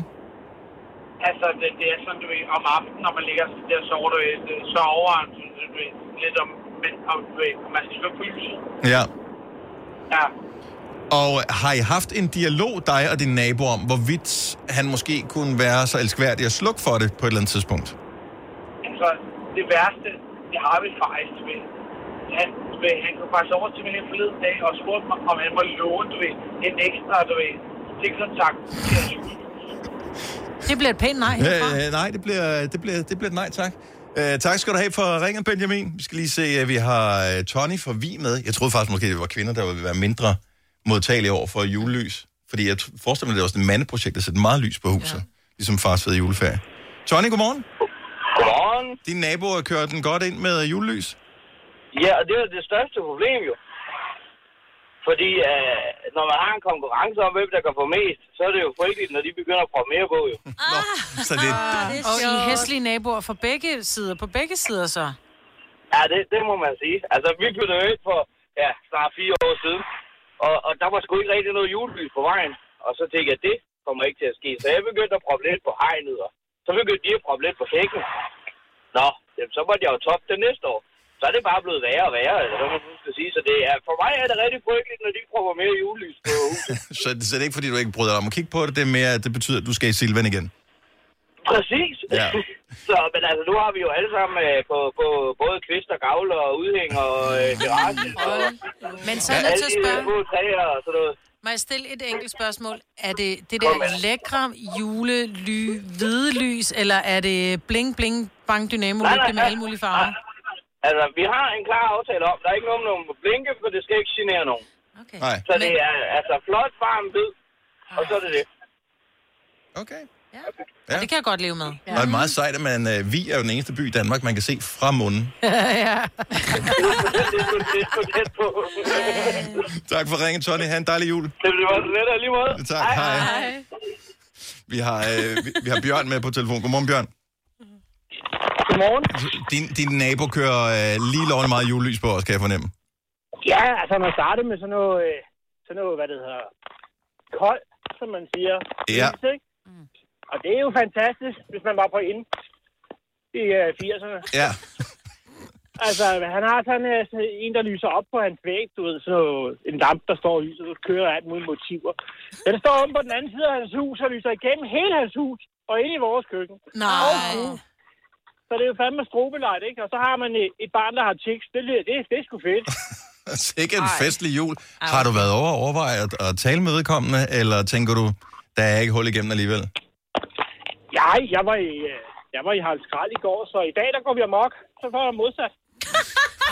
Altså, det er sådan, du ved, om aftenen, når man ligger der og sover, du ved, så overvejer du ved, lidt om du ved, man skal slukke på lyset. Ja. Ja. Og har I haft en dialog, dig og din nabo, om, hvorvidt han måske kunne være så elskværdig at slukke for det på et eller andet tidspunkt? Altså, det værste, det har vi faktisk med. Han kunne faktisk over til mig en forleden dag og spurgte mig, om han må låne, du ved, en ekstra, du ved, stikkontakt til at slukke. Det bliver et pænt nej herfra. Nej, det bliver et nej, tak. Tak skal du have for ringen, Benjamin. Vi skal lige se, at vi har Tony fra Vi med. Jeg troede faktisk måske, det var kvinder, der ville være mindre modtagelige over for julelys. Fordi jeg forestiller mig, det er også et mandeprojekt, der sætter meget lys på huset. Ja. Ligesom fars fede juleferie. Tony, godmorgen. Godmorgen. Din naboer kører den godt ind med julelys? Ja, og det er det største problem jo. Fordi når man har en konkurrence om, hvem der kan få mest, så er det jo frygteligt, når de begynder at prøve mere på jo. Så det. Og I hæslige naboer fra begge sider, på begge sider så? Ja, det må man sige. Altså, vi byttede jo ind for snart 4 år siden. Og der var sgu ikke rigtig noget julelys på vejen. Og så tænkte jeg, det kommer ikke til at ske. Så jeg begyndte at proppe lidt på hegnet, og så begyndte de at proppe lidt på hækken. Nå, så måtte jeg jo toppe det næste år. Så er det bare blevet værre og værre, altså, man skal sige. Så det er, for mig er det rigtig frygteligt, når de propper mere julelys på huset. Så det er ikke, fordi du ikke bryder dig om at kigge på det. Det er mere, at det betyder, at du skal i Silvan igen. Præcis. Ja. Så, men altså, nu har vi jo alle sammen på både kvist og gavl og udhæng og garage. Men så er det til at spørge. Må jeg stille et enkelt spørgsmål? Er det der lækre hvide lys, eller er det bling, bling, bang, dynamo, lykke med alle mulige farver? Nej. Altså, vi har en klar aftale om, der er ikke nogen på blinke, for det skal ikke genere nogen. Okay. Så det er altså flot, varm, hvid, og så er det. Okay. Ja. Det kan jeg godt leve med. Ja. Og det er meget sejt, at vi er jo den eneste by i Danmark, man kan se fra munden. Ja. Tak for ringen, Tony. Ha' en dejlig jul. Det var så let lige måde. Tak. Hej. Vi har Bjørn med på telefon. Godmorgen, Bjørn. Godmorgen. Din nabo kører lige lovende meget julelys på os, kan jeg fornemme. Ja, altså man startede med sådan noget, hvad det hedder, kold, som man siger. Ja. Og det er jo fantastisk, hvis man var på inden i 80'erne. Ja. Altså, han har sådan en, der lyser op på hans væg, du ved, sådan noget, en lampe, der står og lyser, og kører alt muligt motiver. Den står om på den anden side af hans hus, og lyser igennem hele hans hus, og ind i vores køkken. Nej. Så det er jo fandme strobelejt, ikke? Og så har man et barn, der har tics. Det er sgu fedt. Sikke en festlig jul. Ej. Har du været over og overveje at tale med vedkommende, eller tænker du, der er ikke hul igennem alligevel? Nej, jeg var i Harald Styles i går, så i dag der går vi amok. Så får jeg modsat.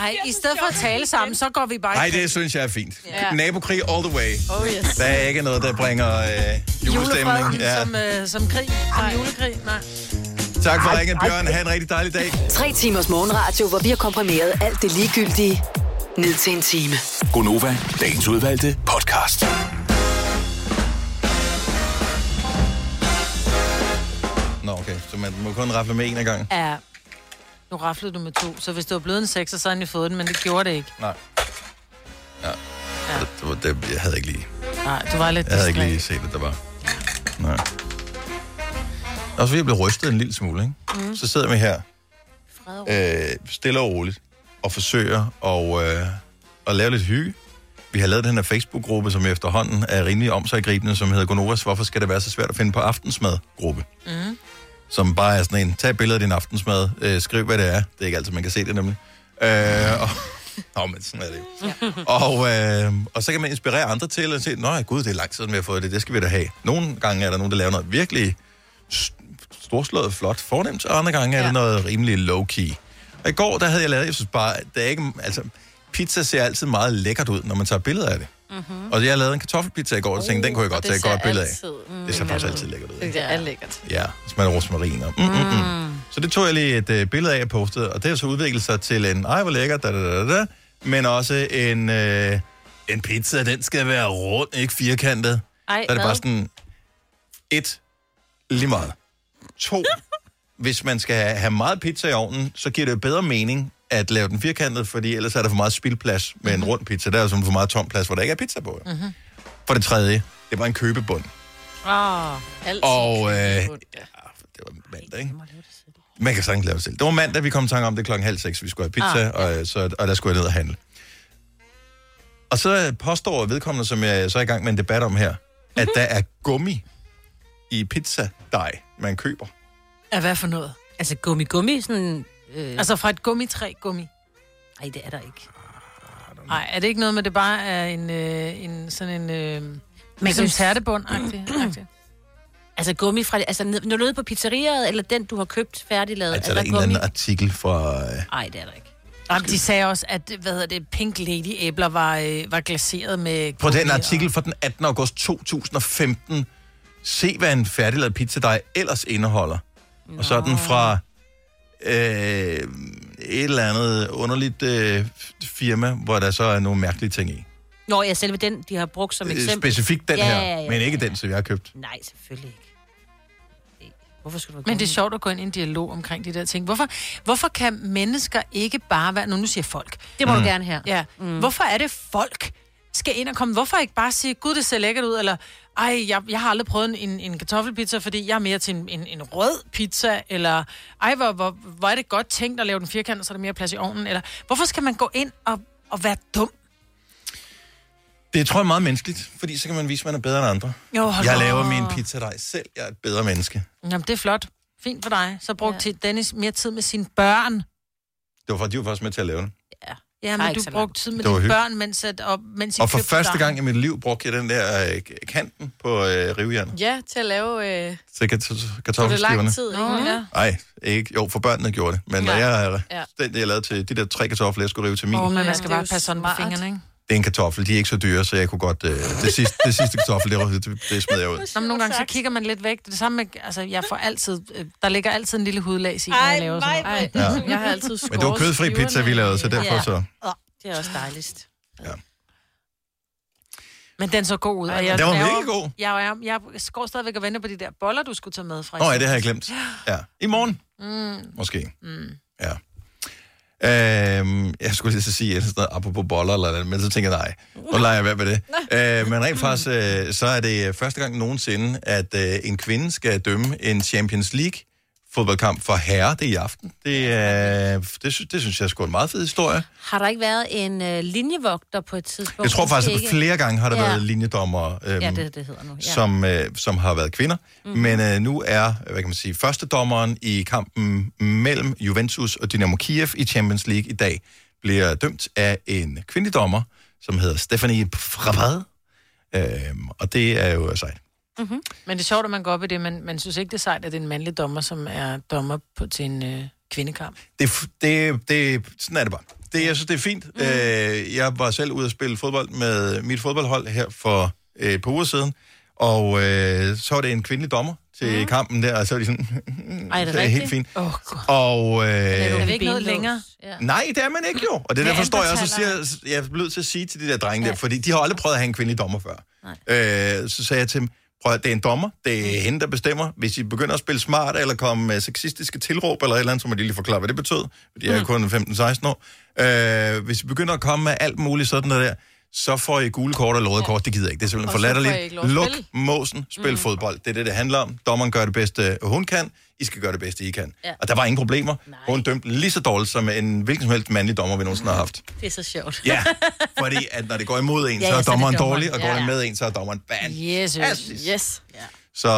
Nej, i stedet for at tale sammen, så går vi bare... Nej, det synes jeg er fint. Ja. Nabokrig all the way. Oh, yes. Der er ikke noget, der bringer julestemning. Ja. Som krig. Som julekrig, nej. Tak for ringen, Bjørn. Ha' en rigtig dejlig dag. 3 timers morgenradio, hvor vi har komprimeret alt det ligegyldige ned til en time. Gunrova, dagens udvalgte podcast. Nå, okay. Så man må kun rafle med en af gangen. Ja. Nu raflede du med 2, så hvis det var blevet en 6, så havde I fået den, men det gjorde det ikke. Nej. Ja. Det, jeg havde ikke lige... Nej, du var lidt... Jeg havde ikke lige set det, der var... Nej. Og så vi er blevet rystet en lille smule, ikke? Mm. Så sidder vi her, stille og roligt, og forsøger at lave lidt hygge. Vi har lavet den her Facebook-gruppe, som efterhånden er rimelig omsaggribende, som hedder Gonoras, hvorfor skal det være så svært at finde på aftensmad-gruppe? Mm. Som bare er sådan en, tag billeder af din aftensmad, skriv hvad det er. Det er ikke altid, man kan se det nemlig. Men sådan er det jo. Og så kan man inspirere andre til at se, nej gud, det er lang tid, som vi har fået det, det skal vi da have. Nogle gange er der nogen, der laver noget virkelig storslået, flot, fornemt, og andre gange er det noget rimelig low-key. Og i går, der havde jeg lavet, jeg synes bare, det er ikke, altså, pizza ser altid meget lækkert ud, når man tager billeder af det. Mm-hmm. Og jeg lavede en kartoffelpizza i går, og tænkte, den kunne jeg godt tage et godt billede af. Det ser faktisk altid lækkert ud. Ikke? Det er lækkert. Ja, det smager rosmarin. Så det tog jeg lige et billede af og postede, og det har så udviklet sig til en, hvor lækkert, men også en pizza, den skal være rund, ikke firkantet. Ej, så er det bare sådan, 1, lige meget. 2, hvis man skal have meget pizza i ovnen, så giver det jo bedre mening, at lave den firkantet, fordi ellers er der for meget spildplads med en rund pizza. Der er jo sådan for meget tom plads, hvor der ikke er pizza på. Mm-hmm. For det tredje, det var en købebund. Købebund. Det var mandag, ikke? Man kan sagtens lave det selv. Det var mandag, vi kom i tanke om det 5:30, vi skulle have pizza, og der skulle jeg ned og handle. Og så påstår vedkommende, som jeg så er i gang med en debat om her, at der er gummi i pizzadej, man køber. Af hvad for noget? Altså gummi, sådan... Altså fra et gummitræ. Nej, det er der ikke. Nej, er det ikke noget med, det bare er en sådan en... man kan tærtebund-agtig. Altså gummi fra... Altså når du er på pizzeriaet, eller den, du har købt færdiglavet... Altså er der en eller anden artikel fra... Nej, det er der ikke. Og de sagde også, at Pink Lady-æbler var glaseret med... På den artikel fra den 18. august 2015. Se, hvad en færdiglavet pizzadej ellers indeholder. Nå. Og så er den fra... et eller andet underligt firma, hvor der så er nogle mærkelige ting i. Nå, ja, selve den, de har brugt som eksempel. Specifikt den men ikke den, som jeg har købt. Nej, selvfølgelig ikke. Hvorfor skulle du gå ind? Men det er sjovt at gå ind i en dialog omkring de der ting. Hvorfor kan mennesker ikke bare være... Nu siger folk. Det må du gerne her. Ja. Mm. Hvorfor er det folk skal ind og komme? Hvorfor ikke bare sige, gud, det ser lækkert ud, eller... Ej, jeg har aldrig prøvet en kartoffelpizza, fordi jeg er mere til en rød pizza, eller ej, hvor er det godt tænkt at lave den firkantet, så er der mere plads i ovnen, eller hvorfor skal man gå ind og være dum? Det tror jeg er meget menneskeligt, fordi så kan man vise, at man er bedre end andre. Jo, jeg laver min pizzadej selv, jeg er et bedre menneske. Jamen, det er flot. Fint for dig. Så brugte Dennis mere tid med sine børn. Det var fordi, de var faktisk med til at lave den. Ja. Ja, men du brugte tid med dine børn, mens I for første gang i mit liv brugte jeg den der kanten på rivjernet. Ja, til at lave... til kartoffelskiverne. Det lang tid, ikke? Nej, ikke. Jo, for børnene gjorde det. Men jeg lavede til de der 3 kartofler, jeg skulle rive til min. Men man skal bare passe sådan med fingrene, ikke? Det er en kartoffel, de er ikke så dyre, så jeg kunne godt... det sidste kartoffel, det smed jeg ud. Nå, nogle gange så kigger man lidt væk. Det samme med, altså, jeg får altid... Der ligger altid en lille hudlags i, når jeg laver sådan noget. Jeg har altid skåret. Men det var kødfri pizza, vi lavede, så derfor så... Ja, det er også dejligst. Ja. Men den så god ud. Og den var virkelig god. Jeg skår stadigvæk og venter på de der boller, du skulle tage med fra. Nå, det har jeg glemt. Ja. I morgen. Måske. Ja. Jeg skulle lige så sige sådan noget, apropos boller eller andet, men så tænker jeg nej, nu leger jeg hvad med det. Men rent faktisk, så er det første gang nogensinde, at en kvinde skal dømme en Champions League fodboldkamp for herre, det i aften. Det synes jeg er sgu en meget fed historie. Har der ikke været en linjevogter på et tidspunkt? Jeg tror faktisk, at flere gange har der været linjedommer, det hedder nu. Ja. Som har været kvinder. Mm. Men nu er, hvad kan man sige, førstedommeren i kampen mellem Juventus og Dynamo Kiev i Champions League i dag bliver dømt af en kvindelig dommer, som hedder Stephanie Frappad. Og det er jo sejt. Mm-hmm. Men det er sjovt, at man går op i det. Man synes ikke, det er sejt, at det er en mandlig dommer, som er dommer til en kvindekamp. Sådan er det bare. Jeg synes, det er fint. Mm-hmm. Jeg var selv ude at spille fodbold med mit fodboldhold her for et par uger siden. Og så var det en kvindelig dommer til kampen der, og så var de sådan... Ej, det er helt fint. Oh, og... det er ikke noget længere. Ja. Nej, det er man ikke jo. Og det der forstår jeg også, jeg er nødt til at sige til de der drenge der, fordi de har aldrig prøvet at have en kvindelig dommer før. Så sagde jeg til dem, prøv at det er en dommer, det er hende, der bestemmer. Hvis I begynder at spille smart, eller komme med sexistiske tilråb, eller et eller andet, så må de lige forklare, hvad det betød. De er kun 15-16 år. Hvis I begynder at komme med alt muligt sådan der, så får I gule kort og lodde kort. Det gider jeg ikke. Det er simpelthen for latterligt. Luk måsen, spil fodbold. Det er det handler om. Dommeren gør det bedste, hun kan. I skal gøre det bedste, I kan. Ja. Og der var ingen problemer. Nej. Hun dømte lige så dårligt som en hvilken som helst mandlig dommer, vi nogensinde har haft. Det er så sjovt. Ja, fordi at når det går imod en, så er dommeren dårlig, og går det med en, så er dommeren band. Yes. Ja. Så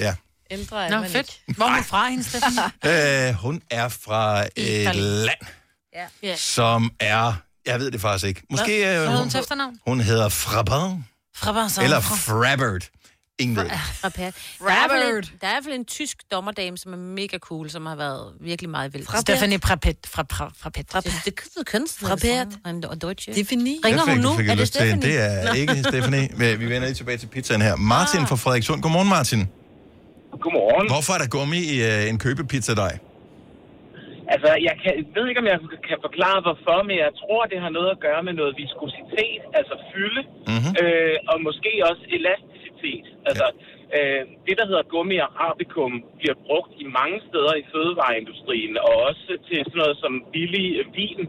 ja. Ældre er man fedt. Hvor er hun fra, hende, Steffen? Hun er fra et land, som er... Jeg ved det faktisk ikke. Måske hun hedder Frappard. Eller Frappard. Ingrid. Frappard. Der er vel en tysk dommerdame, som er mega cool, som har været virkelig meget vildt. Stephanie Frappard. Frappard. Ringer hun nu? Er det Stephanie? Det er ikke Stephanie. Vi vender lige tilbage til pizzaen her. Martin fra Frederikssund. Godmorgen, Martin. Godmorgen. Hvorfor er der gummi i en købepizzadej? Altså, jeg ved ikke, om jeg kan forklare, hvorfor, men jeg tror, det har noget at gøre med noget viskositet, altså fylde, og måske også elasticitet. Altså, det, der hedder gummi arabicum, bliver brugt i mange steder i fødevareindustrien, og også til sådan noget som billig vin.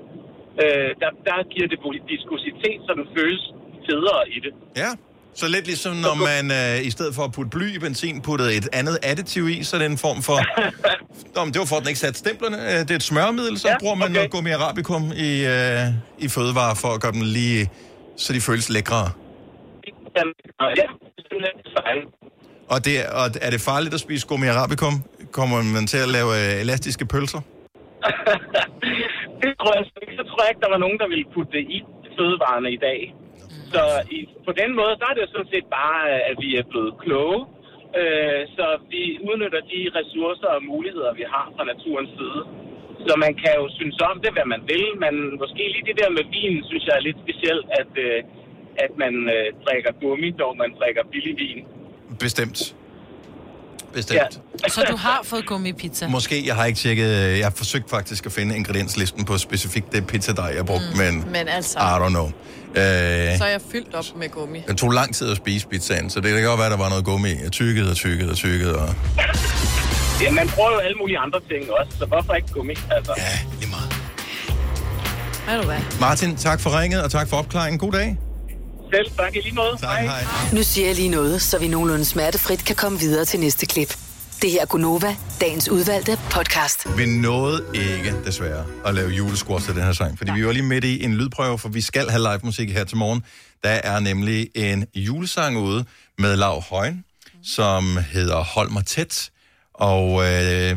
Der giver det viskositet, så den føles federe i det. Ja, så lidt ligesom, når man i stedet for at putte bly i benzin, puttede et andet additiv i, så det er en form for... Nå, men det var for, at den ikke satte stemplerne. Det er et smørmiddel, så bruger man noget gummi arabicum i fødevarer for at gøre dem lige, så de føles lækrere. Og er det farligt at spise gummi arabicum? Kommer man til at lave elastiske pølser? Jeg tror ikke, der var nogen, der ville putte det i fødevarerne i dag. Så på den måde, der er det jo sådan set bare, at vi er blevet kloge. Så vi udnytter de ressourcer og muligheder, vi har fra naturens side. Så man kan jo synes om det, hvad man vil. Men måske lige det der med vinen, synes jeg er lidt specielt, at man drikker gummi, når man drikker billig vin. Bestemt. Ja. Så du har fået gummipizza? Måske, jeg har ikke tjekket. Jeg har forsøgt faktisk at finde ingredienslisten på specifikt det pizzadej, jeg brugte, men altså, I don't know. Så er jeg fyldt op med gummi. Det tog lang tid at spise pizzaen, så det kan godt være, der var noget gummi. Jeg tykkede. Og... Ja, man prøver jo alle mulige andre ting også, så hvorfor ikke gummi? Altså? Ja, lige meget. Hvad du hvad? Martin, tak for ringet, og tak for opklaringen. God dag. Selv tak, i lige måde. Tak, hej. Nu siger jeg lige noget, så vi nogenlunde smertefrit kan komme videre til næste klip. Det her er Gunrova, dagens udvalgte podcast. Vi nåede ikke, desværre, at lave julesquash til den her sang, fordi vi var lige midt i en lydprøve, for vi skal have live musik her til morgen. Der er nemlig en julesang ude med Lau Højen, som hedder Hold mig tæt, og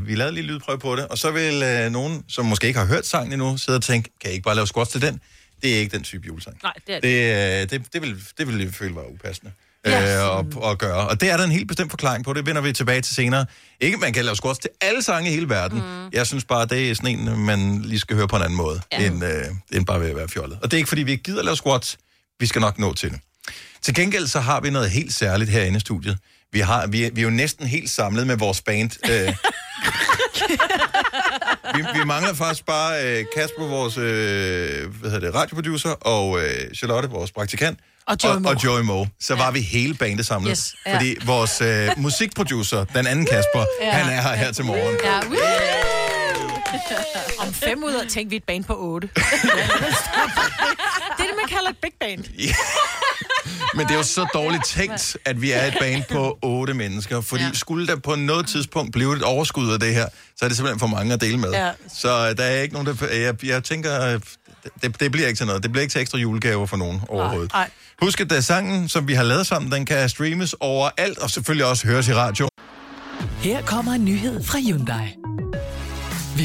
vi lavede lige lydprøve på det, og så vil nogen, som måske ikke har hørt sangen endnu, sidde og tænke, kan I ikke bare lave squash til den? Det er ikke den type julesang. Nej, det er det. Det vil jeg føle var upassende at gøre. Og det er der en helt bestemt forklaring på. Det vender vi tilbage til senere. Ikke, man kan lave squats til alle sange i hele verden. Jeg synes bare, det er sådan en, man lige skal høre på en anden måde, end bare ved at være fjollet. Og det er ikke, fordi vi ikke gider lave squats. Vi skal nok nå til det. Til gengæld så har vi noget helt særligt herinde i studiet. Vi er jo næsten helt samlet med vores band. Vi mangler faktisk bare Kasper, vores radioproducer, og Charlotte, vores praktikant, og Joey Moe. Så var vi hele bandet samlet. Yes. Ja. Fordi vores musikproducer, den anden Kasper, han er her til morgen. Ja. Om 5 ud af tænkte vi et band på 8. Det er det, man kalder et big band. Yeah. Men det er jo så dårligt tænkt, at vi er et band på 8 mennesker. Fordi skulle der på noget tidspunkt blive et overskud af det her, så er det simpelthen for mange at dele med. Ja. Så der er ikke nogen, der... Jeg tænker, det bliver ikke til noget. Det bliver ikke til ekstra julegaver for nogen overhovedet. Nej. Husk, at sangen, som vi har lavet sammen, den kan streames overalt, og selvfølgelig også høres i radio. Her kommer en nyhed fra Hyundai. Vi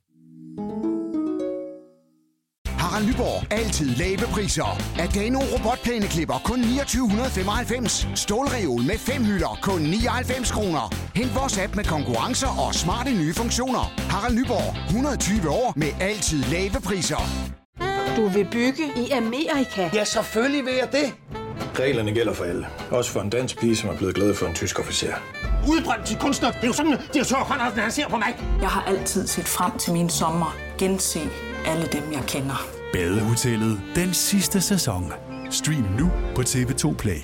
Harald Nyborg. Altid lave priser. Adano robotplæneklipper kun 2995. Stålreol med 5 hylder kun 99 kroner. Hent vores app med konkurrencer og smarte nye funktioner. Harald Nyborg. 120 år med altid lave priser. Du vil bygge i Amerika? Ja, selvfølgelig vil jeg det. Reglerne gælder for alle. Også for en dansk pige, som er blevet glad for en tysk officer. Udbrøndt til kunstner. Det er jo sådan, at direktør Conradsen, han ser på mig. Jeg har altid set frem til min sommer. Gense alle dem, jeg kender. Badehotellet. Den sidste sæson. Stream nu på TV2 Play.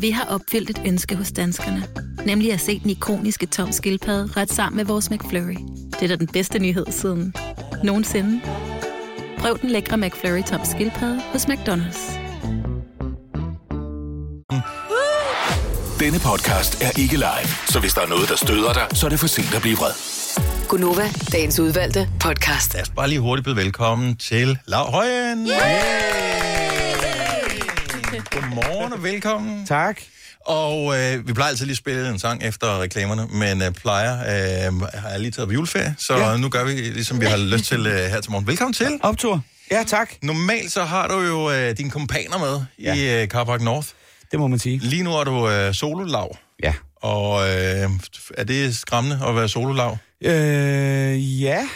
Vi har opfyldt et ønske hos danskerne. Nemlig at se den ikoniske tom skildpadde ret sammen med vores McFlurry. Det er da den bedste nyhed siden nogensinde. Prøv den lækre McFlurry tom skildpadde hos McDonald's. Denne podcast er ikke live, så hvis der er noget, der støder dig, så er det for sent at blive vred. Gunrova, dagens udvalgte podcast. Lad os bare lige hurtigt byde velkommen til Lau Højen. Yeah! Yeah! Godmorgen og velkommen. Tak. Og vi plejer altid lige at spille en sang efter reklamerne, men har jeg lige taget på juleferie, så Nu gør vi, ligesom vi har lyst til her til morgen. Velkommen til. Optur. Ja, tak. Normalt så har du jo dine kompaner med i Carpark North. Det må man sige. Lige nu er du sololav. Ja. Og er det skræmmende at være sololav? Ja,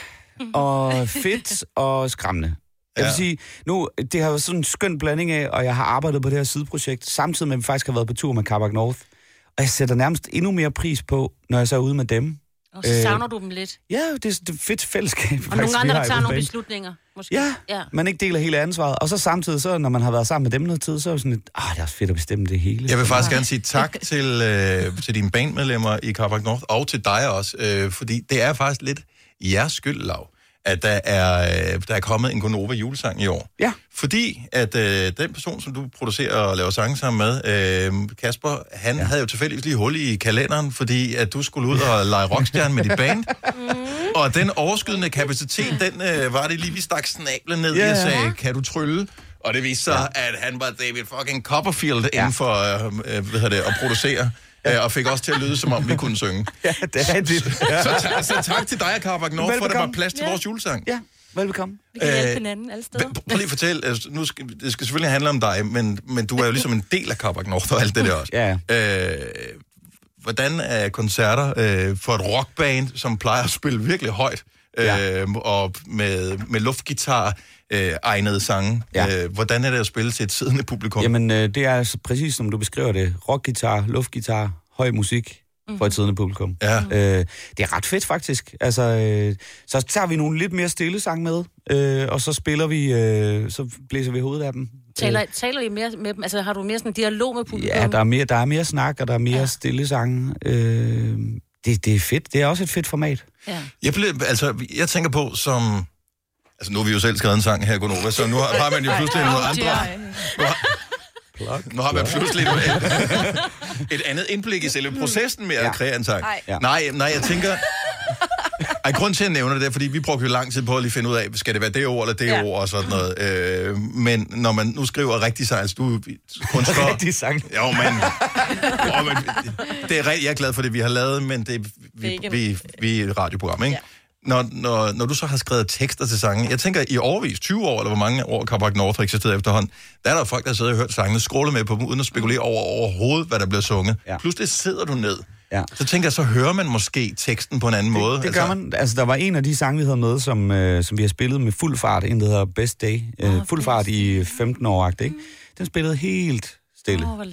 og fedt og skræmmende. Jeg vil sige, nu, det har været sådan en skøn blanding af, og jeg har arbejdet på det her sideprojekt, samtidig med, at vi faktisk har været på tur med Carpark North. Og jeg sætter nærmest endnu mere pris på, når jeg så er ude med dem. Og så savner du dem lidt. Ja, det er fedt fællesskab. Og faktisk, nogle andre, der tager nogle beslutninger, måske. Ja, man ikke deler hele ansvaret. Og så samtidig, så, når man har været sammen med dem noget tid, så er det sådan et, det er også fedt at bestemme det hele. Jeg vil faktisk gerne sige tak til dine bandmedlemmer i Carpark North, og til dig også, fordi det er faktisk lidt jeres skyld, Lau, at der er kommet en Gunova julesang i år. Ja. Fordi at den person, som du producerer og laver sange sammen med, Kasper, han havde jo tilfældigvis lige hul i kalenderen, fordi at du skulle ud og lege rockstjerne med dit band. Og den overskydende kapacitet, den var det lige, vi stak snablen ned i og sagde, kan du trylle? Og det viste sig, at han var David fucking Copperfield inden for at producere. Ja, og fik også til at lyde, som om vi kunne synge. Ja, det er rigtigt. Ja. Så tak til dig, Carpark North, for at der var plads til vores julesang. Ja, velbekomme. Vi kan hjælpe hinanden alle steder. Prøv lige at fortælle, nu skal, det skal selvfølgelig handle om dig, men du er jo ligesom en del af Carpark North og alt det der også. Ja. Hvordan er koncerter for et rockband, som plejer at spille virkelig højt, og med luftgitar, egnede sange. Ja. Hvordan er det at spille til et siddende publikum? Jamen, det er altså præcis, som du beskriver det. Rockgitar, luftgitar, høj musik for et siddende publikum. Ja. Det er ret fedt, faktisk. Altså, så tager vi nogle lidt mere stille sang med, og så spiller vi, så blæser vi hovedet af dem. Taler I mere med dem? Altså, har du mere sådan en dialog med publikum? Ja, der er mere snak, og der er mere stille sange. Det er fedt. Det er også et fedt format. Ja. Jeg tænker på, som... Altså, nu har vi jo selv skrevet en sang her i Gunova, så nu har man jo pludselig nogle andre... Nu har man pludselig et andet indblik i selve processen med at kreere en sang. Nej, jeg tænker... Grunden til, at jeg nævner det, er, fordi vi brugte jo lang tid på at lige finde ud af, skal det være det ord eller det ord og sådan noget. Men når man nu skriver rigtig sang, altså du kunstner... Rigtig sang. Jo, men... Det er jeg er glad for det, vi har lavet, men det, vi er et radioprogram, ikke? Ja. Når du så har skrevet tekster til sangen, jeg tænker i årvis, 20 år, eller hvor mange år Carpark North har eksisteret efterhånden, der er der folk, der sidder og hørt sangene, scroller med på dem, uden at spekulere over overhovedet, hvad der bliver sunget. Ja. Pludselig sidder du ned. Ja. Så tænker jeg, så hører man måske teksten på en anden måde. Det gør man. Altså, der var en af de sange, vi havde med, som vi har spillet med fuld fart, en, der hedder Best Day. Fuld fart i 15 år-agtigt, ikke? Den spillede helt stille. Hvor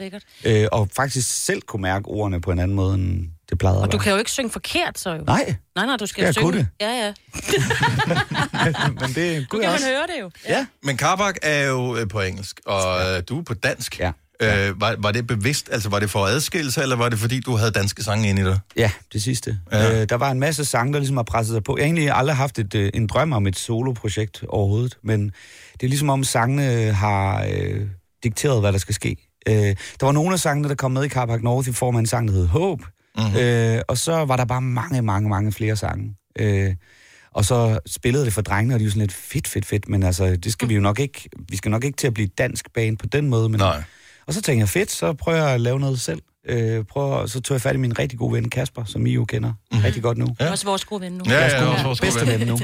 lækkert. Og faktisk selv kunne mærke ordene på en anden måde, end det plejede. Og du kan jo ikke synge forkert, så jo. Nej, du skal synge. Kunne det. Ja. Men det kunne jeg også. Du kan høre det jo. Ja. Men Carpark er jo på engelsk, og du er på dansk. Ja. Var det bevidst? Altså, var det for adskillelse, eller var det fordi, du havde danske sange inde i dig? Ja, det sidste. Ja. Der var en masse sange, der ligesom har presset sig på. Jeg har egentlig aldrig haft en drøm om et soloprojekt overhovedet, men det er ligesom om sangene har dikteret, hvad der skal ske. Der var nogle af sangene, der kom med i Carpark North i form af en sang, der hed Hope. Mm-hmm. Og så var der bare mange flere sange. Og så spillede det for drengene, og de var sådan lidt fedt. Men altså, det skal vi jo nok ikke... Vi skal nok ikke til at blive et dansk band på den måde. Men, nej. Og så tænkte jeg, fedt, så prøver jeg at lave noget selv. Så tog jeg fat i min rigtig gode ven Kasper, som I jo kender rigtig godt nu. Ja. Også vores gode ven nu. Vores bedste ven nu.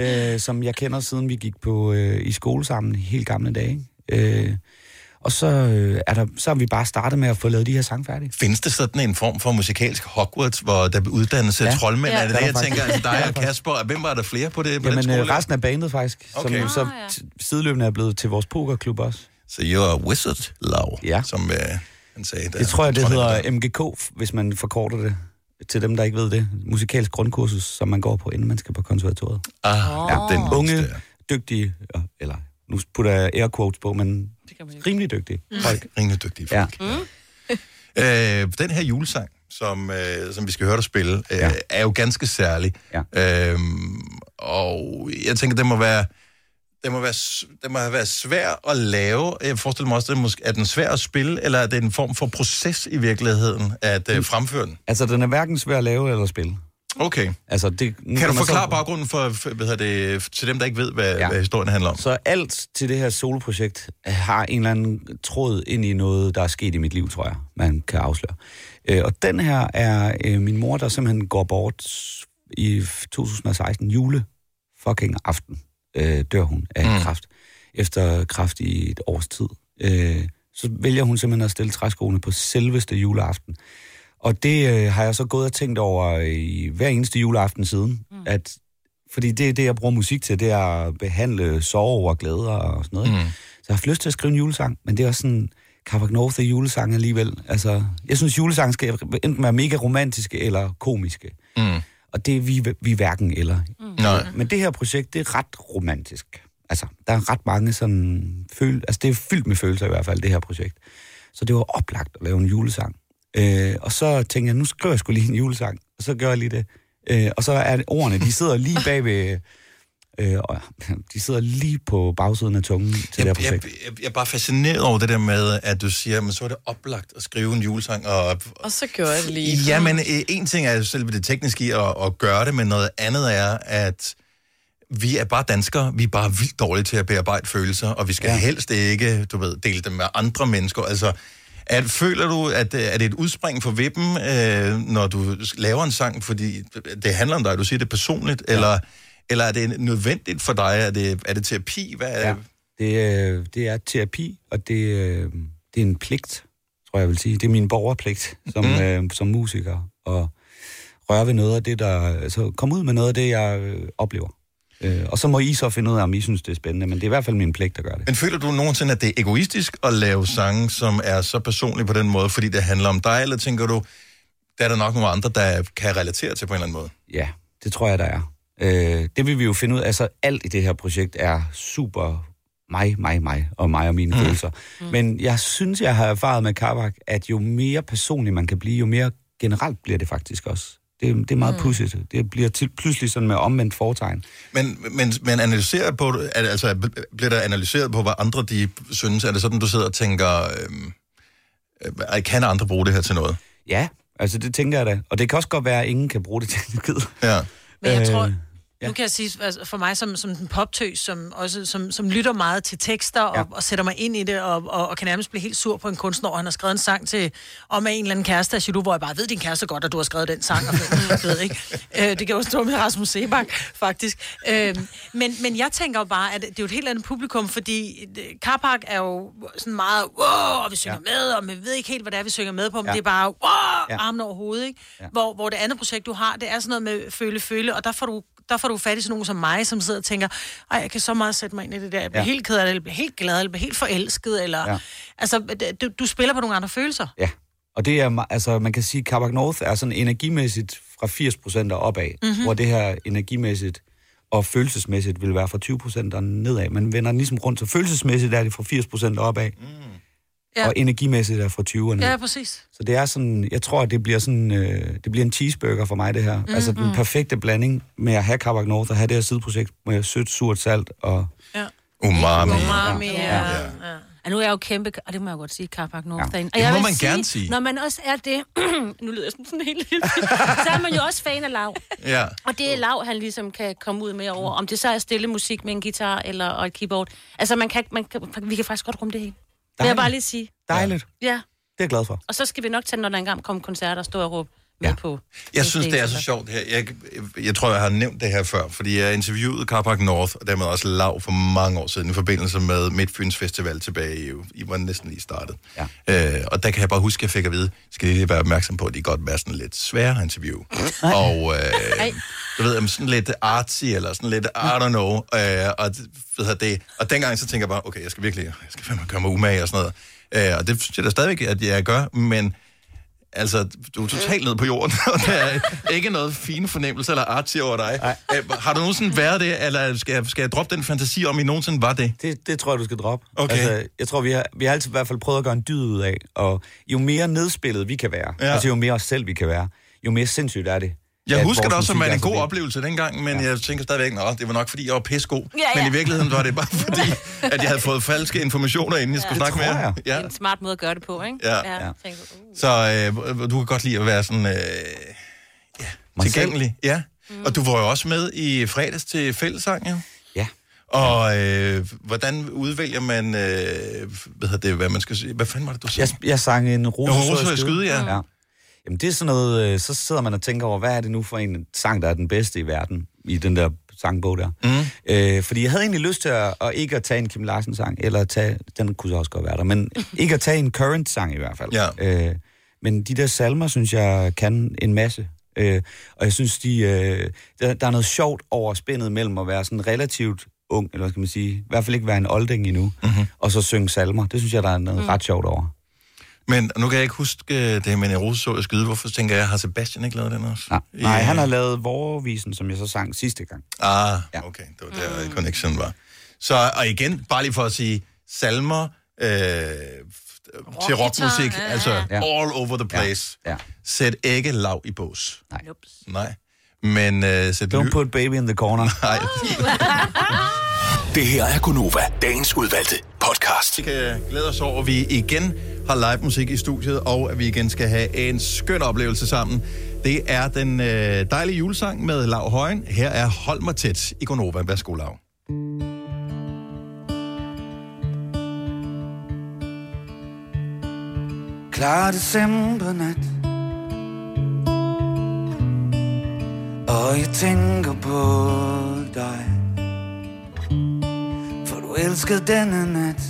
Ja. Som jeg kender, siden vi gik på, i skole sammen helt gamle dage. Og så har vi bare startet med at få lavet de her sange færdige. Findes det sådan en form for musikalsk Hogwarts, hvor der uddannes troldmænd? Ja. Er det der, jeg tænker, altså dig og Kasper, og hvem var der flere på det? På jamen, den resten af bandet faktisk, okay. Som så sideløbende er blevet til vores pokerklub også. Så you're a wizard, Lau, som... Sagde, det tror jeg, det hedder MGK, hvis man forkorter det. Til dem, der ikke ved det. Musikalsk grundkursus, som man går på, inden man skal på konservatoriet. Den unge, dygtige, eller nu putter jeg air quotes på, men rimelig dygtige folk. Rimelig dygtige folk. Ja. Den her julesang, som vi skal høre dig spille, er jo ganske særlig. Ja. Og jeg tænker, det må være... Det må have været svært at lave. Jeg forestiller mig også, er den svær at spille, eller er det en form for proces i virkeligheden at fremføre den? Altså, den er hverken svær at lave eller at spille. Okay. Altså, kan du forklare baggrunden for, til dem, der ikke ved, hvad historien handler om? Så alt til det her soloprojekt har en eller anden tråd ind i noget, der er sket i mit liv, tror jeg, man kan afsløre. Og den her er min mor, der simpelthen går bort i 2016 juleaften. Dør hun af kræft. Efter kræft i et års tid. Så vælger hun simpelthen at stille træskoene på selveste juleaften. Og det har jeg så gået og tænkt over i hver eneste juleaften siden. At, fordi det er det, jeg bruger musik til, det er at behandle sorg og glæder og sådan noget. Så jeg har haft lyst til at skrive en julesang, men det er også sådan, Carpark North er julesang alligevel. Altså, jeg synes, julesange skal enten være mega romantiske eller komiske. Og det er vi hverken eller. Men det her projekt, det er ret romantisk. Altså, der er ret mange sådan altså, det er fyldt med følelser i hvert fald, det her projekt. Så det var oplagt at lave en julesang. Og så tænkte jeg, nu skriver jeg sgu lige en julesang. Og så gør jeg lige det. Og så er det ordene, de sidder lige bag ved... de sidder lige på bagsiden af tungen til det her projekt. Jeg er bare fascineret over det der med, at du siger, men så er det oplagt at skrive en julesang. Og så gør jeg det lige. Ja, men en ting er jo selv det tekniske i at gøre det, men noget andet er, at vi er bare danskere, vi er bare vildt dårlige til at bearbejde følelser, og vi skal helst ikke, dele dem med andre mennesker. Altså, føler du, at er det et udspring for vippen, når du laver en sang, fordi det handler om dig, du siger det personligt, eller... Eller er det nødvendigt for dig? Er det terapi? Hvad er det? Det er terapi, og det er en pligt, tror jeg vil sige. Det er min borgerpligt som musiker, og røre ved noget af det, der... Altså, komme ud med noget af det, jeg oplever. Og så må I så finde ud af, om I synes, det er spændende, men det er i hvert fald min pligt at gøre det. Men føler du nogensinde, at det er egoistisk at lave sange, som er så personlige på den måde, fordi det handler om dig, eller tænker du, der er der nok nogle andre, der kan relatere til på en eller anden måde? Ja, det tror jeg, der er. Det vil vi jo finde ud af, altså alt i det her projekt er super mig og mine følelser. Men jeg synes, jeg har erfaret med Carpark, at jo mere personlig man kan blive, jo mere generelt bliver det faktisk også. Det er meget pudsigt. Det bliver pludselig sådan med omvendt foretegn. Men analyseret på, altså bliver der analyseret på, hvad andre de synes? Er det sådan, du sidder og tænker, kan andre bruge det her til noget? Ja, altså det tænker jeg da. Og det kan også godt være, at ingen kan bruge det til noget. Ja. Men jeg tror, nu kan jeg sige, altså for mig som en poptøs, som lytter meget til tekster og sætter mig ind i det, og kan nærmest blive helt sur på en kunstner, og han har skrevet en sang til, om en eller anden kæreste, siger du, hvor jeg bare ved din kæreste godt, at du har skrevet den sang, og jeg ved ikke. Det kan også stå med Rasmus Sebak, faktisk. Men jeg tænker jo bare, at det er jo et helt andet publikum, fordi Carpark er jo sådan meget, wow, og vi synger med, og vi ved ikke helt, hvad det er, vi synger med på, men det er bare, wow, armen over hovedet, ikke? Ja. Hvor det andet projekt, du har, det er sådan noget med føle, og der får du fat i sådan nogen som mig, som sidder og tænker, ej, jeg kan så meget sætte mig ind i det der. Jeg bliver helt ked af det, jeg bliver helt glad, jeg bliver helt forelsket, eller... Ja. Altså, du spiller på nogle andre følelser. Ja, og det er, altså, man kan sige, at Carpark North er sådan energimæssigt fra 80% og opad, hvor det her energimæssigt og følelsesmæssigt vil være fra 20% og nedad. Man vender ligesom rundt, så følelsesmæssigt er det fra 80% og opad, og energimæssigt er fra 20'erne. Ja, præcis. Så det er sådan, jeg tror, at det bliver sådan, det bliver en cheeseburger for mig, det her. Altså den perfekte blanding med at have Carpark North og have det her sideprojekt med sødt, surt, salt og... Umami. Ja. Og nu er jeg jo kæmpe, og det må jeg godt sige, Carpark North. Ja. Og det må man gerne sige. Når man også er det, nu lyder jeg sådan helt vildt, så er man jo også fan af Lau. Ja. Og det er Lau, han ligesom kan komme ud med over, om det så er stille musik med en guitar eller og et keyboard. Altså, vi kan faktisk godt rumme det hele. Dejligt. Det vil jeg bare lige sige. Dejligt. Ja. Det er jeg glad for. Og så skal vi nok tage, når der engang kommer koncerter og stå og råbe. Ja. Jeg synes, det er så sjovt her. Jeg tror, jeg har nævnt det her før, fordi jeg interviewede Carpark North, og dermed også Lau for mange år siden, i forbindelse med Midtfyns Festival tilbage i EU. I var næsten lige startet. Ja. Og der kan jeg bare huske, at jeg fik at vide, skal I lige være opmærksom på, at de godt være sådan lidt svære at interviewe. Og du ved, sådan lidt artsy, eller sådan lidt, I don't know. Og dengang så tænker jeg bare, okay, jeg skal fandme gøre mig umage og sådan noget. Og det synes jeg da stadigvæk, at jeg gør, men... Altså, du er totalt nede på jorden, og der er ikke noget fine fornemmelse eller artsy over dig. Har du nogensinde været det, eller skal jeg droppe den fantasi om, I nogensinde var det? Det tror jeg, du skal droppe. Okay. Altså, jeg tror, vi har altid i hvert fald prøvet at gøre en dyd ud af, og jo mere nedspillet vi kan være, altså jo mere os selv vi kan være, jo mere sindssygt er det. Jeg husker det også, at man en god oplevelse dengang, men jeg tænker stadigvæk, at det var nok, fordi jeg var pissegod. Ja. Men i virkeligheden var det bare fordi, at jeg havde fået falske informationer, inden jeg skulle snakke med jer. Ja. Det er en smart måde at gøre det på, ikke? Ja. Så du kan godt lide at være sådan tilgængelig. Ja. Og du var jo også med i fredags til fællesang, ja? Ja. Og hvordan udvælger man, hvad man skal sige? Hvad fanden var det, du sang? Jeg sang en rosød skyde, ja. Jamen det er sådan noget, så sidder man og tænker over, hvad er det nu for en sang, der er den bedste i verden, i den der sangbog der. Fordi jeg havde egentlig lyst til at ikke at tage en Kim Larsen-sang, eller at tage, den kunne så også godt være der, men ikke at tage en Current-sang i hvert fald. Ja. Men de der salmer, synes jeg, kan en masse. Og jeg synes, der er noget sjovt over spændet mellem at være sådan relativt ung, eller hvad skal man sige, i hvert fald ikke være en olding endnu, og så synge salmer. Det synes jeg, der er noget ret sjovt over. Men nu kan jeg ikke huske det med en rosesåret skyde. Hvorfor tænker jeg, har Sebastian ikke lavet den også? Nej, han har lavet Vorevisen, som jeg så sang sidste gang. Okay. Det var der connection var. Så, og igen, bare lige for at sige, salmer til rockmusik, all over the place. Ja. Sæt ikke Lau i bås. Nej. Men sæt... Don't put baby in the corner. Nej. Det her er Gunova, dagens udvalgte podcast. Vi kan glæde os over, at vi igen har live musik i studiet, og at vi igen skal have en skøn oplevelse sammen. Det er den dejlige julesang med Lau Højen. Her er Hold mig tæt i Gunova. Værsgo, Lau. Klar decembernat, og jeg tænker på dig. Elskede denne nat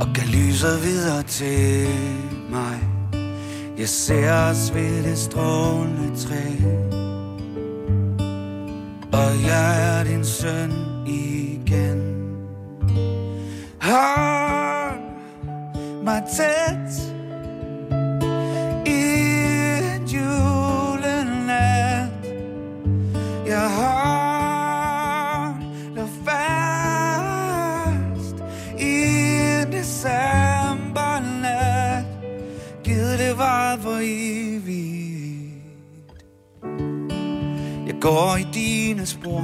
og gav lyset videre til mig. Jeg ser os ved det strålende træ, og jeg er din søn igen. Hold mig tæt i en julenat. Jeg holder decembernat, givet det var for evigt. Jeg går i dine spor,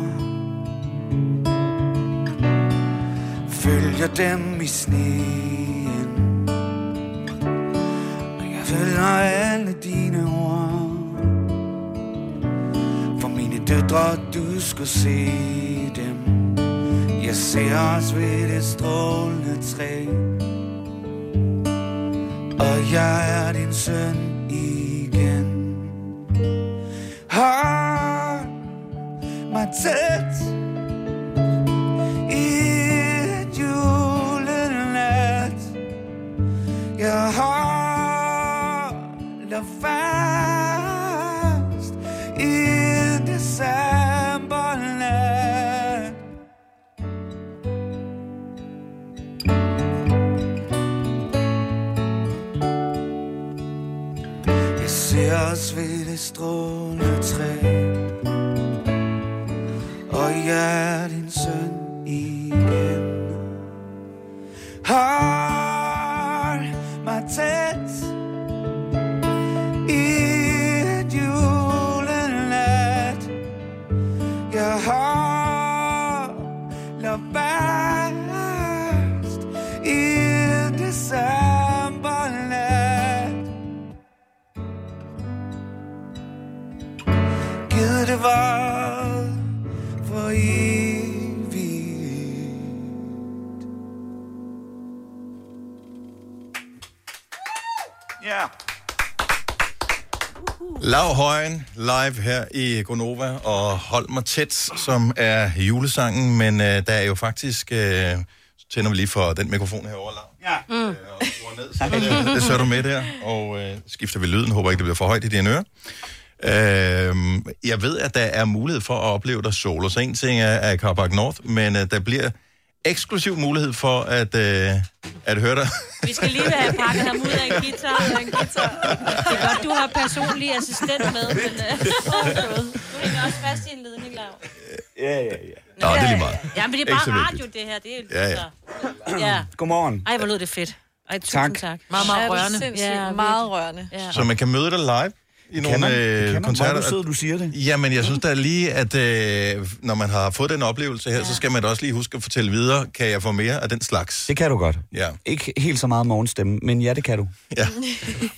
følger dem i sneen, og jeg følger alle dine ord. For mine døtre, du skulle se dem. Jeg ser os ved det strålende træ, og jeg er din søn igen. Hold mig tæt i en julenat. Jeg holder fast i en decembernat. Jeg ser ved det strålende træ, og jeg er din søn igen. Hold mig tæt i en julenat. Jeg holder fast givet det var for evigt. Ja. Lau Højen live her i Gunrova og Hold mig tæt, som er julesangen, men der er jo faktisk... tænder vi lige for den mikrofon herovre, Lau. Ja. Og skruer ned, så det sørger du med der. Og skifter vi lyden. Håber ikke, det bliver for højt i dine ører. Jeg ved, at der er mulighed for at opleve dig solo. Så en ting er Carpark North, men der bliver eksklusiv mulighed for at høre dig. Vi skal lige have pakket ham ud af en guitar og en guitar. Det er godt, du har personlig assistent med, men du hænger også fast i en ledning, Lau. Ja. Nå, det er lige meget. Ja, men det er bare radio, det her. Det er jo ja. Godmorgen. Ej, hvor lød det fedt. Ej, tak. Meget rørende. Ja, meget rørende. Ja. Så man kan møde dig live i nogle koncerter. Hvor er du sød, du siger det. Jamen, jeg synes da lige, at når man har fået den oplevelse her, så skal man da også lige huske at fortælle videre, kan jeg få mere af den slags? Det kan du godt. Ja. Ikke helt så meget morgenstemme, men ja, det kan du. Ja.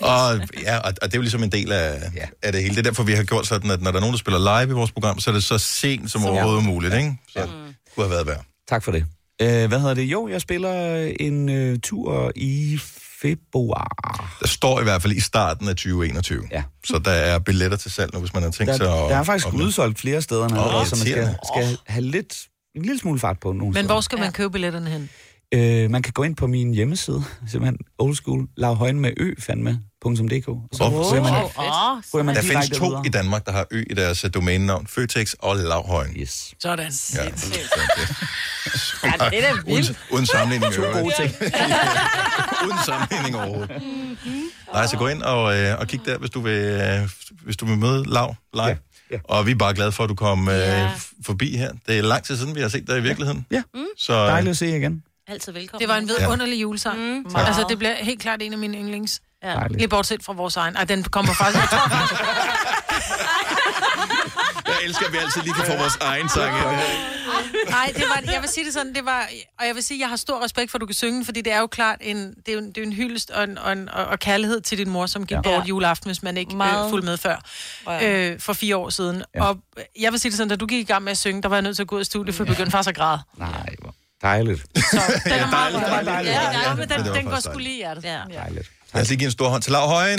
Og det er jo ligesom en del af det hele. Det er derfor, vi har gjort sådan, at når der er nogen, der spiller live i vores program, så er det så sent som overhovedet muligt, ikke? Så kunne have været værd. Tak for det. Hvad hedder det? Jo, jeg spiller en tur i... februar. Der står i hvert fald i starten af 2021. Ja. Så der er billetter til salg nu, hvis man har tænkt sig at... Der er faktisk udsolgt flere steder, så man skal have en lille smule fart på nogle steder. Men hvor skal man købe billetterne hen? Man kan gå ind på min hjemmeside, simpelthen oldschool, lauhøjenmedø.dk. Der findes to i Danmark, der har ø i deres domænenavn, Føtex og Lau Højen. Yes. Sådan. Ja, det er da vildt. Uden sammenligning overhovedet. Uden sammenligning overhovedet. Nej, så gå ind og kig der, hvis du vil møde Lau live. Ja. Ja. Og vi er bare glade for, at du kom forbi her. Det er lang tid siden, vi har set dig i virkeligheden. Ja, så, dejligt at se igen. Altid velkommen. Det var en vidunderlig julesang. Altså, det bliver helt klart en af mine yndlings. Ja. Lige bortset fra vores egen. Ej, den kommer faktisk. Jeg elsker, at vi altid lige kan få vores egen sang. Nej, jeg vil sige det sådan, og jeg vil sige, at jeg har stor respekt for, at du kan synge, fordi det er jo klart det er en hyldest og kærlighed til din mor, som gik bort juleaften, hvis man ikke fulgte med før, for 4 år siden. Ja. Og jeg vil sige det sådan, da du gik i gang med at synge, der var jeg nødt til at gå ud af studiet, for jeg begyndte faktisk at græde. Nej, dejligt. Så, den er meget dejligt. Ja, den går sgu lige i hjertet. Dejligt. Lad os lige give en stor hånd til Lau Højen.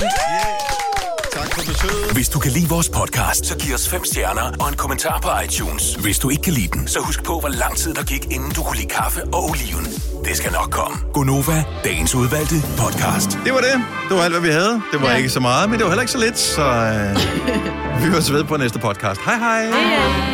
Tak for besøget. Hvis du kan lide vores podcast, så giv os 5 stjerner og en kommentar på iTunes. Hvis du ikke kan lide den, så husk på, hvor lang tid der gik, inden du kunne lide kaffe og oliven. Det skal nok komme. Gunova, dagens udvalgte podcast. Det var det. Det var alt, hvad vi havde. Det var ikke så meget, men det var heller ikke så lidt. Så vi høres ved på næste podcast. Hej hej. Hej hej.